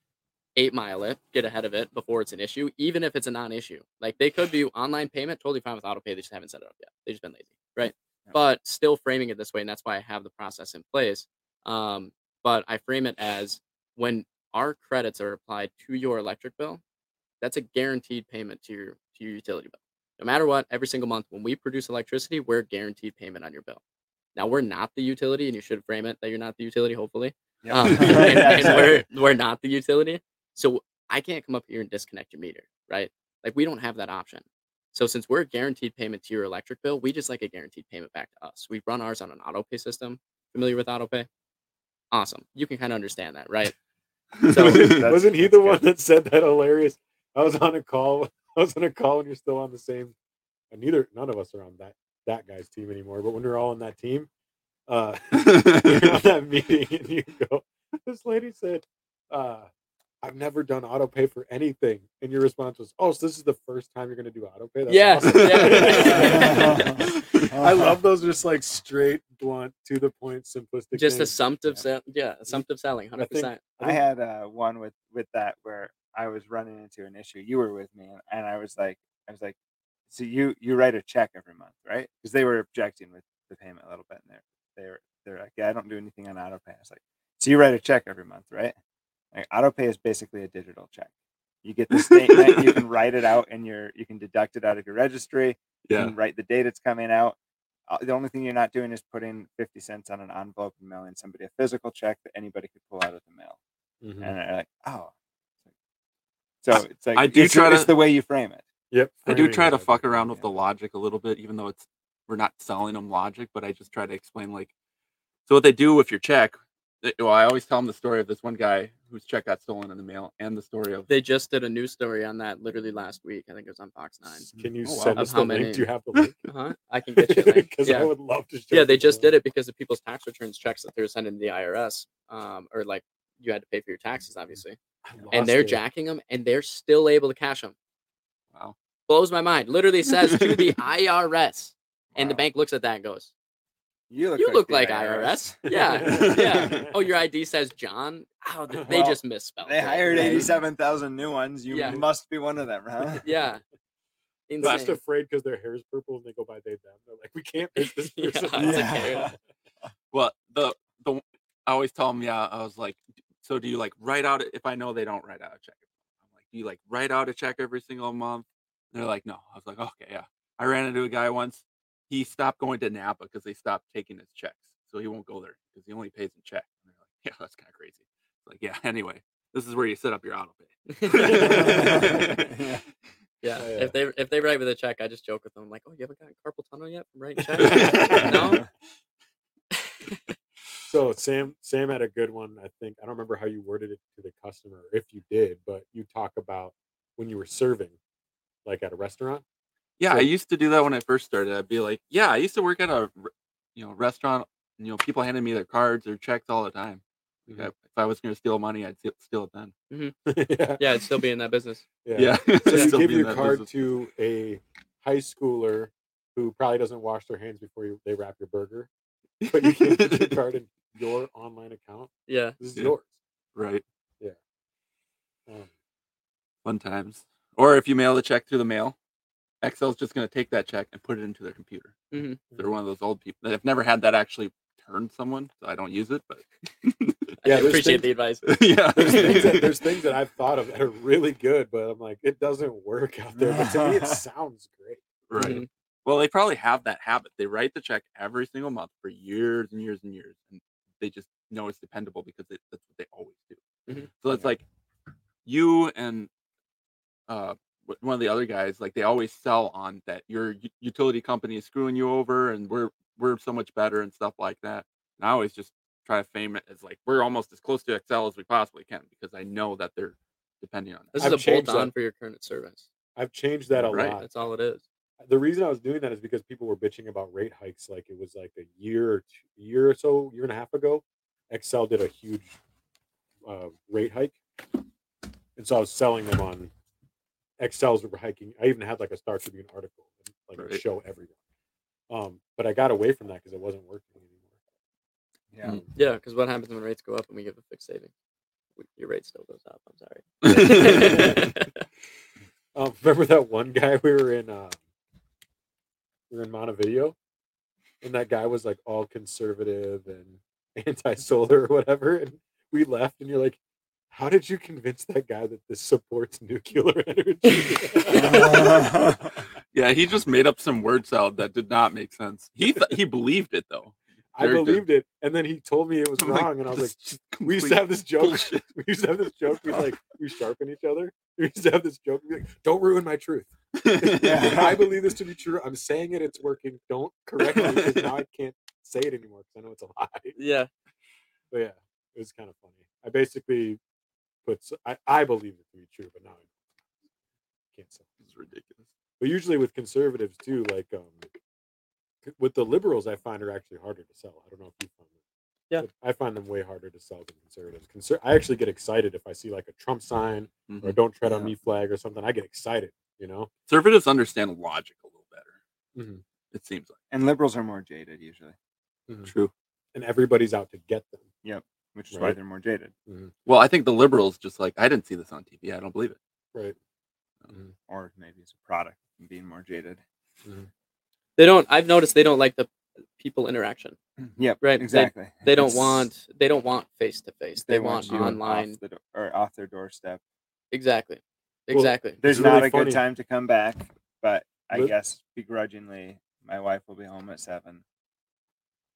eight mile it, get ahead of it before it's an issue, even if it's a non-issue. Like, they could be online payment, totally fine with auto pay. They just haven't set it up yet. They've just been lazy. Right. No. But still framing it this way. And that's why I have the process in place. Um, but I frame it as, when our credits are applied to your electric bill, that's a guaranteed payment to your, to your utility bill. No matter what, every single month when we produce electricity, we're guaranteed payment on your bill. Now, we're not the utility, and you should frame it that you're not the utility, hopefully. Yep. Um, and, and we're, we're not the utility. So I can't come up here and disconnect your meter, right? Like, we don't have that option. So since we're a guaranteed payment to your electric bill, we just like a guaranteed payment back to us. We run ours on an auto pay system. Familiar with auto pay? Awesome. You can kind of understand that, right? So wasn't he the good. one that said that hilarious? I was on a call. I was on a call and you're still on the same. And neither, none of us are on that that guy's team anymore. But when we're all on that team, uh, you're on that meeting and you go, this lady said, uh, I've never done auto pay for anything. And your response was, oh, so this is the first time you're going to do auto pay? That's yes. Awesome. Yeah. I love those, just like straight, blunt, to the point, simplistic. Just things. assumptive. Yeah. Sell- yeah. Assumptive selling. one hundred percent. I, think, I had uh, one with, with that where I was running into an issue. You were with me. And, and I was like, I was like, so you, you write a check every month, right? Because they were objecting with the payment a little bit. And they're, they're, they're like, yeah, I don't do anything on auto pay. I was like, so you write a check every month, right? Like, auto pay is basically a digital check. You get the statement, you can write it out, and your you can deduct it out of your registry. You yeah. can write the date it's coming out. Uh, the only thing you're not doing is putting fifty cents on an envelope and mailing somebody a physical check that anybody could pull out of the mail. Mm-hmm. And they're like, oh. So it's like, I do it's, try it's to, the way you frame it. Yep. I do try to fuck around with yeah. the logic a little bit, even though it's we're not selling them logic, but I just try to explain, like, so what they do with your check. Well, I always tell them the story of this one guy whose check got stolen in the mail, and the story of... They just did a news story on that literally last week. I think it was on Fox nine. Can you oh, send wow. us the many... link? Do you have the link? Uh-huh. I can get you a link. Because yeah. I would love to... Yeah, they just did it because of people's tax returns checks that they were sending to the I R S. Um, or, like, you had to pay for your taxes, obviously. And they're it. jacking them, and they're still able to cash them. Wow. Blows my mind. Literally says to the I R S. And wow. the bank looks at that and goes... You look, you like, look like I R S. I R S. Yeah. Yeah. Oh, your I D says John. Oh, they well, just misspelled. They hired right? eighty-seven thousand new ones. You yeah. must be one of them, huh? Yeah. Insane. They're just afraid because their hair is purple and they go by they, them. They're like, we can't pick this person. yeah, yeah. Like, well, the, the, I always tell them, yeah, I was like, so do you like write out, if I know they don't write out a check. I'm like, do you like write out a check every single month? And they're like, no. I was like, okay, yeah. I ran into a guy once. He stopped going to Napa because they stopped taking his checks. So he won't go there because he only pays in check. And they're like, yeah, that's kind of crazy. It's like, yeah, anyway, this is where you set up your auto pay. yeah. Yeah. Oh, yeah. If they if they write with a check, I just joke with them. I'm like, oh, you haven't gotten carpal tunnel yet from writing checks? No. So Sam Sam had a good one, I think. I don't remember how you worded it to the customer, if you did, but you talk about when you were serving, like at a restaurant. Yeah, I used to do that when I first started. I'd be like, yeah, I used to work at a, you know, restaurant. You know, people handed me their cards or checks all the time. Mm-hmm. If, I, if I was going to steal money, I'd steal it then. Mm-hmm. yeah. yeah, I'd still be in that business. Yeah. yeah. So yeah. you give your card business. to a high schooler who probably doesn't wash their hands before you, they wrap your burger, but you can't put your card in your online account. Yeah. This is yeah. yours. Right. Yeah. Um, Fun times. Or if you mail the check through the mail. X L is just going to take that check and put it into their computer. Mm-hmm. They're one of those old people that have never had that actually turn someone, so I don't use it. But yeah, I appreciate things, the advice. Yeah, there's things, that, there's things that I've thought of that are really good, but I'm like, it doesn't work out there. But to me, it sounds great. Right. Mm-hmm. Well, they probably have that habit. They write the check every single month for years and years and years, and they just know it's dependable because it, that's what they always do. Mm-hmm. So it's yeah. like you and. uh one of the other guys, like they always sell on that your utility company is screwing you over and we're we're so much better and stuff like that. And I always just try to frame it as like we're almost as close to X L as we possibly can, because I know that they're depending on it. This is I've a bolt-on for your current service. I've changed that a right. lot. That's all it is. The reason I was doing that is because people were bitching about rate hikes. Like it was like a year or two, year or so, year and a half ago, X L did a huge uh, rate hike. And so I was selling them on X L's were hiking. I even had like a Star Tribune article, like right. show everyone. Um, but I got away from that because it wasn't working anymore. Yeah. Mm-hmm. Yeah. Because what happens when rates go up and we give a fixed savings? Your rate still goes up. I'm sorry. um, remember that one guy we were in, uh, we were in Montevideo, and that guy was like all conservative and anti-solar or whatever. And we left and you're like, how did you convince that guy that this supports nuclear energy? Yeah, he just made up some word salad that did not make sense. He th- he believed it, though. I Jared believed did. it. And then he told me it was I'm wrong. Like, and I was like, we used to have this joke. Bullshit. We used to have this joke. We like, we sharpen each other. We used to have this joke. We'd be like, don't ruin my truth. Yeah. I believe this to be true. I'm saying it. It's working. Don't correct me, because now I can't say it anymore because I know it's a lie. Yeah. But yeah, it was kind of funny. I basically put, I, I believe it to be true, but now I can't say it. It's ridiculous. But usually with conservatives too, like um, with the liberals, I find are actually harder to sell. I don't know if you find them. Yeah, but I find them way harder to sell than conservatives. Conser- I actually get excited if I see like a Trump sign mm-hmm. or a "Don't Tread yeah. on Me" flag or something. I get excited, you know. Conservatives understand logic a little better. Mm-hmm. It seems like, and liberals are more jaded usually. Mm-hmm. True, and everybody's out to get them. Yep, which is right? why they're more jaded. Mm-hmm. Well, I think the liberals just like I didn't see this on T V. I don't believe it. Right, um, mm-hmm. or maybe it's a product. Being more jaded, mm-hmm. they don't. I've noticed they don't like the people interaction. Yeah, right. Exactly. They, they don't want. They don't want face to face. They want, want online off the, or off their doorstep. Exactly. Well, exactly. There's really not a funny. good time to come back, but I but, guess begrudgingly, my wife will be home at seven.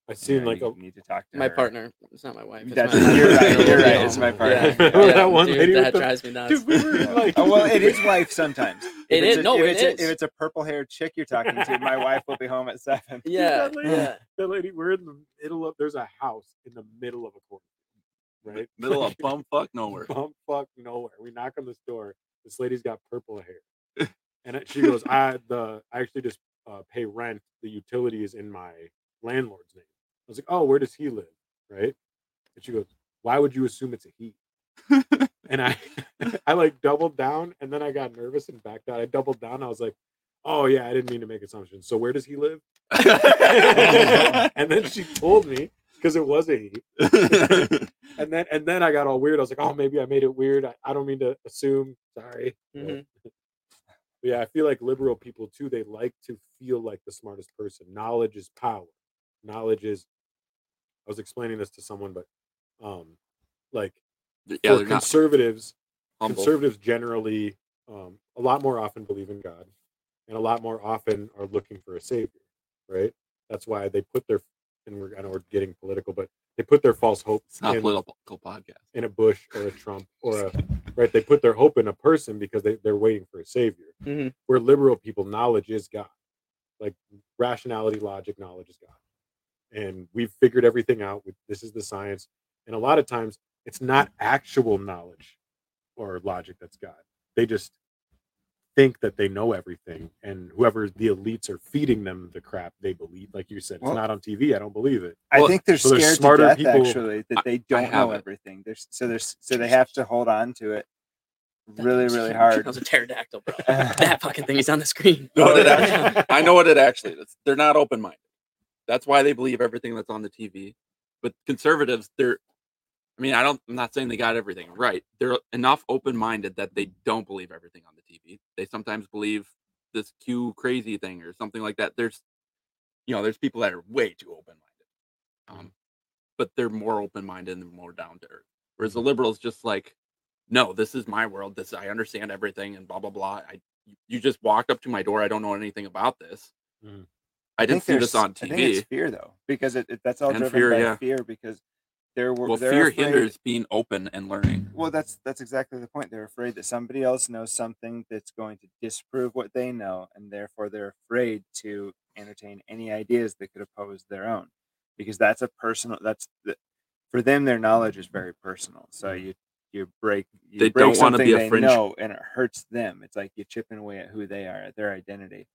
I seem like I need, a, need to talk to my her. partner. It's not my wife. It's that's my you're partner. right. You're right. It's my partner. Yeah. Yeah, that one dude, lady that drives me nuts. Dude, we were like, oh well, it is wife sometimes. It is. A, no, it is. A, if it's a purple-haired chick you're talking to, my wife will be home at seven. Yeah. Dude, that lady, yeah. That lady. We're in the middle of. There's a house in the middle of a corner, right? Middle of bumfuck nowhere. Bumfuck nowhere. We knock on this door. This lady's got purple hair, and she goes, "I the I actually just uh, pay rent. The utility is in my landlord's name." I was like, oh, where does he live? Right? And she goes, why would you assume it's a he? And I I like doubled down, and then I got nervous and backed out. I doubled down. I was like, oh yeah, I didn't mean to make assumptions. So where does he live? And then she told me, because it was a he. and then and then I got all weird. I was like, oh, maybe I made it weird. I, I don't mean to assume. Sorry. Mm-hmm. But yeah, I feel like liberal people too, they like to feel like the smartest person. Knowledge is power. Knowledge is I was explaining this to someone, but um like yeah, for conservatives conservatives generally um a lot more often believe in God, and a lot more often are looking for a savior, right? That's why they put their and we're I know we're getting political, but they put their false hopes not in, political podcast. in a Bush or a Trump or a right they put their hope in a person because they, they're waiting for a savior. Mm-hmm. We're liberal people, knowledge is God. Like rationality, logic, knowledge is God. And we've figured everything out. With, this is the science. And a lot of times, it's not actual knowledge or logic that's God. They just think that they know everything. And whoever the elites are feeding them the crap, they believe. Like you said, it's well, not on T V. I don't believe it. I well, think they're so scared to death, people, actually, that they don't know it. everything. They're, so, they're, so they have to hold on to it really, really, really hard. That was a pterodactyl, bro. That fucking thing is on the screen. No, it actually, I know what it actually is. They're not open-minded. That's why they believe everything that's on the T V. But conservatives, they're, I mean, I don't, I'm not saying they got everything right. They're enough open-minded that they don't believe everything on the T V. They sometimes believe this Q crazy thing or something like that. There's, you know, there's people that are way too open-minded. Um, but they're more open-minded and more down to earth. Whereas the liberals just like, no, this is my world. This, I understand everything and blah, blah, blah. I, you just walked up to my door. I don't know anything about this. Mm-hmm. I, I didn't see this on T V. I think it's fear, though, because it, it, that's all and driven fear, by yeah. fear. Because there were well, fear afraid, hinders being open and learning. Well, that's that's exactly the point. They're afraid that somebody else knows something that's going to disprove what they know, and therefore they're afraid to entertain any ideas that could oppose their own, because that's a personal. That's the, for them, their knowledge is very personal. So you you break you they break don't want to be a fringe. No, and it hurts them. It's like you're chipping away at who they are, at their identity.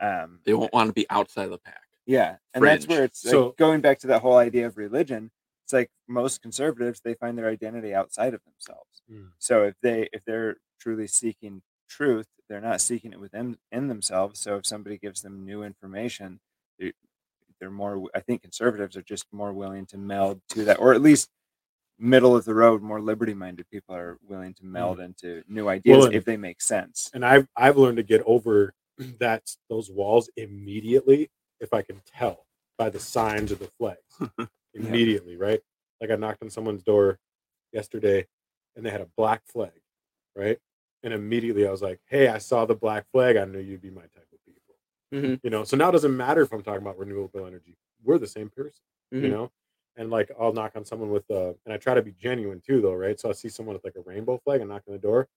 Um, they won't want to be outside of the pack. Yeah, and fringe. That's where it's like, so, going back to that whole idea of religion. It's like most conservatives, they find their identity outside of themselves. Mm. So if they if they're truly seeking truth, they're not seeking it within in themselves. So if somebody gives them new information, they, they're more. I think conservatives are just more willing to meld to that, or at least middle of the road, more liberty-minded people are willing to meld mm. into new ideas well, and, if they make sense. And I've I've learned to get over that those walls immediately. If I can tell by the signs of the flags immediately, yeah. right? Like I knocked on someone's door yesterday and they had a black flag, right? And immediately I was like, hey, I saw the black flag. I knew you'd be my type of people, mm-hmm. you know? So now it doesn't matter if I'm talking about renewable energy, we're the same person, mm-hmm. you know? And like, I'll knock on someone with a, and I try to be genuine too though, right? So I see someone with like a rainbow flag and knock on the door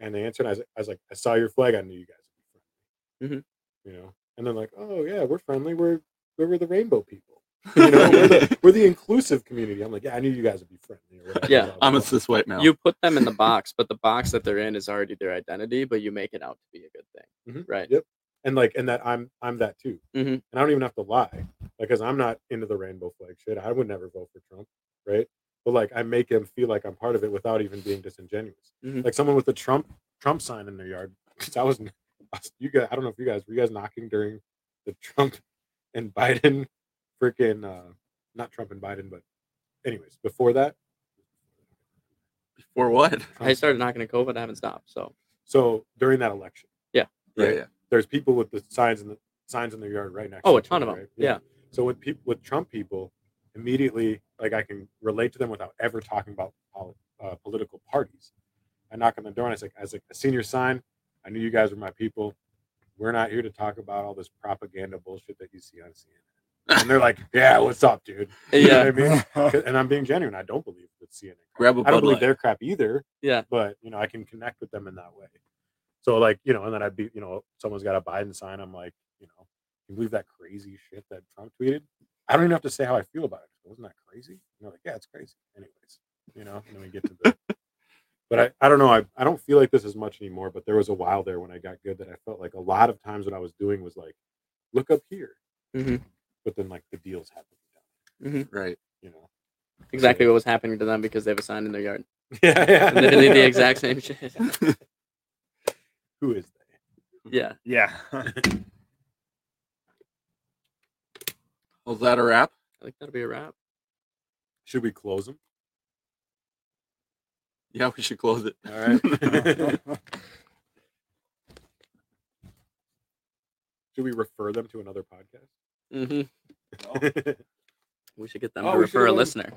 and they answer. And I was, I was like, I saw your flag. I knew you guys would be friendly, mm-hmm. you know? And they're like, oh, yeah, we're friendly. We're we're the rainbow people. You know, we're, the, we're the inclusive community. I'm like, yeah, I knew you guys would be friendly. Or whatever. Yeah, I'm a cis white male. You put them in the box, but the box that they're in is already their identity, but you make it out to be a good thing. Mm-hmm. Right. Yep. And like, and that I'm I'm that too. Mm-hmm. And I don't even have to lie because I'm not into the rainbow flag shit. I would never vote for Trump. Right. But like, I make them feel like I'm part of it without even being disingenuous. Mm-hmm. Like someone with a Trump Trump sign in their yard. That was You guys, I don't know if you guys were you guys knocking during the Trump and Biden freaking uh, not Trump and Biden, but anyways, before that, before what Trump. I started knocking at COVID, I haven't stopped. So, so during that election, yeah, right? yeah, yeah, there's people with the signs in the signs in their yard right next. Oh, to a ton them, of them, right? yeah. yeah. So with people with Trump people, immediately like I can relate to them without ever talking about uh, political parties. I knock on the door and I say, I was like, a senior sign. I knew you guys were my people. We're not here to talk about all this propaganda bullshit that you see on C N N. And they're like, yeah, what's up, dude? You yeah. know what I mean? And I'm being genuine. I don't believe that C N N. Crap. I don't believe light. Their crap either. Yeah. But, you know, I can connect with them in that way. So, like, you know, and then I'd be, you know, someone's got a Biden sign. I'm like, you know, can you believe that crazy shit that Trump tweeted? I don't even have to say how I feel about it. Wasn't that crazy? And they're like, yeah, it's crazy. Anyways, you know, and then we get to the... But I, I don't know. I, I don't feel like this as much anymore, but there was a while there when I got good that I felt like a lot of times what I was doing was like, look up here. Mm-hmm. But then like the deals happening. Mm-hmm. Right. You know. Exactly so, what was happening to them because they have a sign in their yard. Yeah. yeah. And they did the exact same shit. Who is they? Yeah. Yeah. Was that a wrap? I think that'll be a wrap. Should we close them? Yeah, we should close it. All right. Should we refer them to another podcast? Mm-hmm. No. We should get them oh, to refer a listener.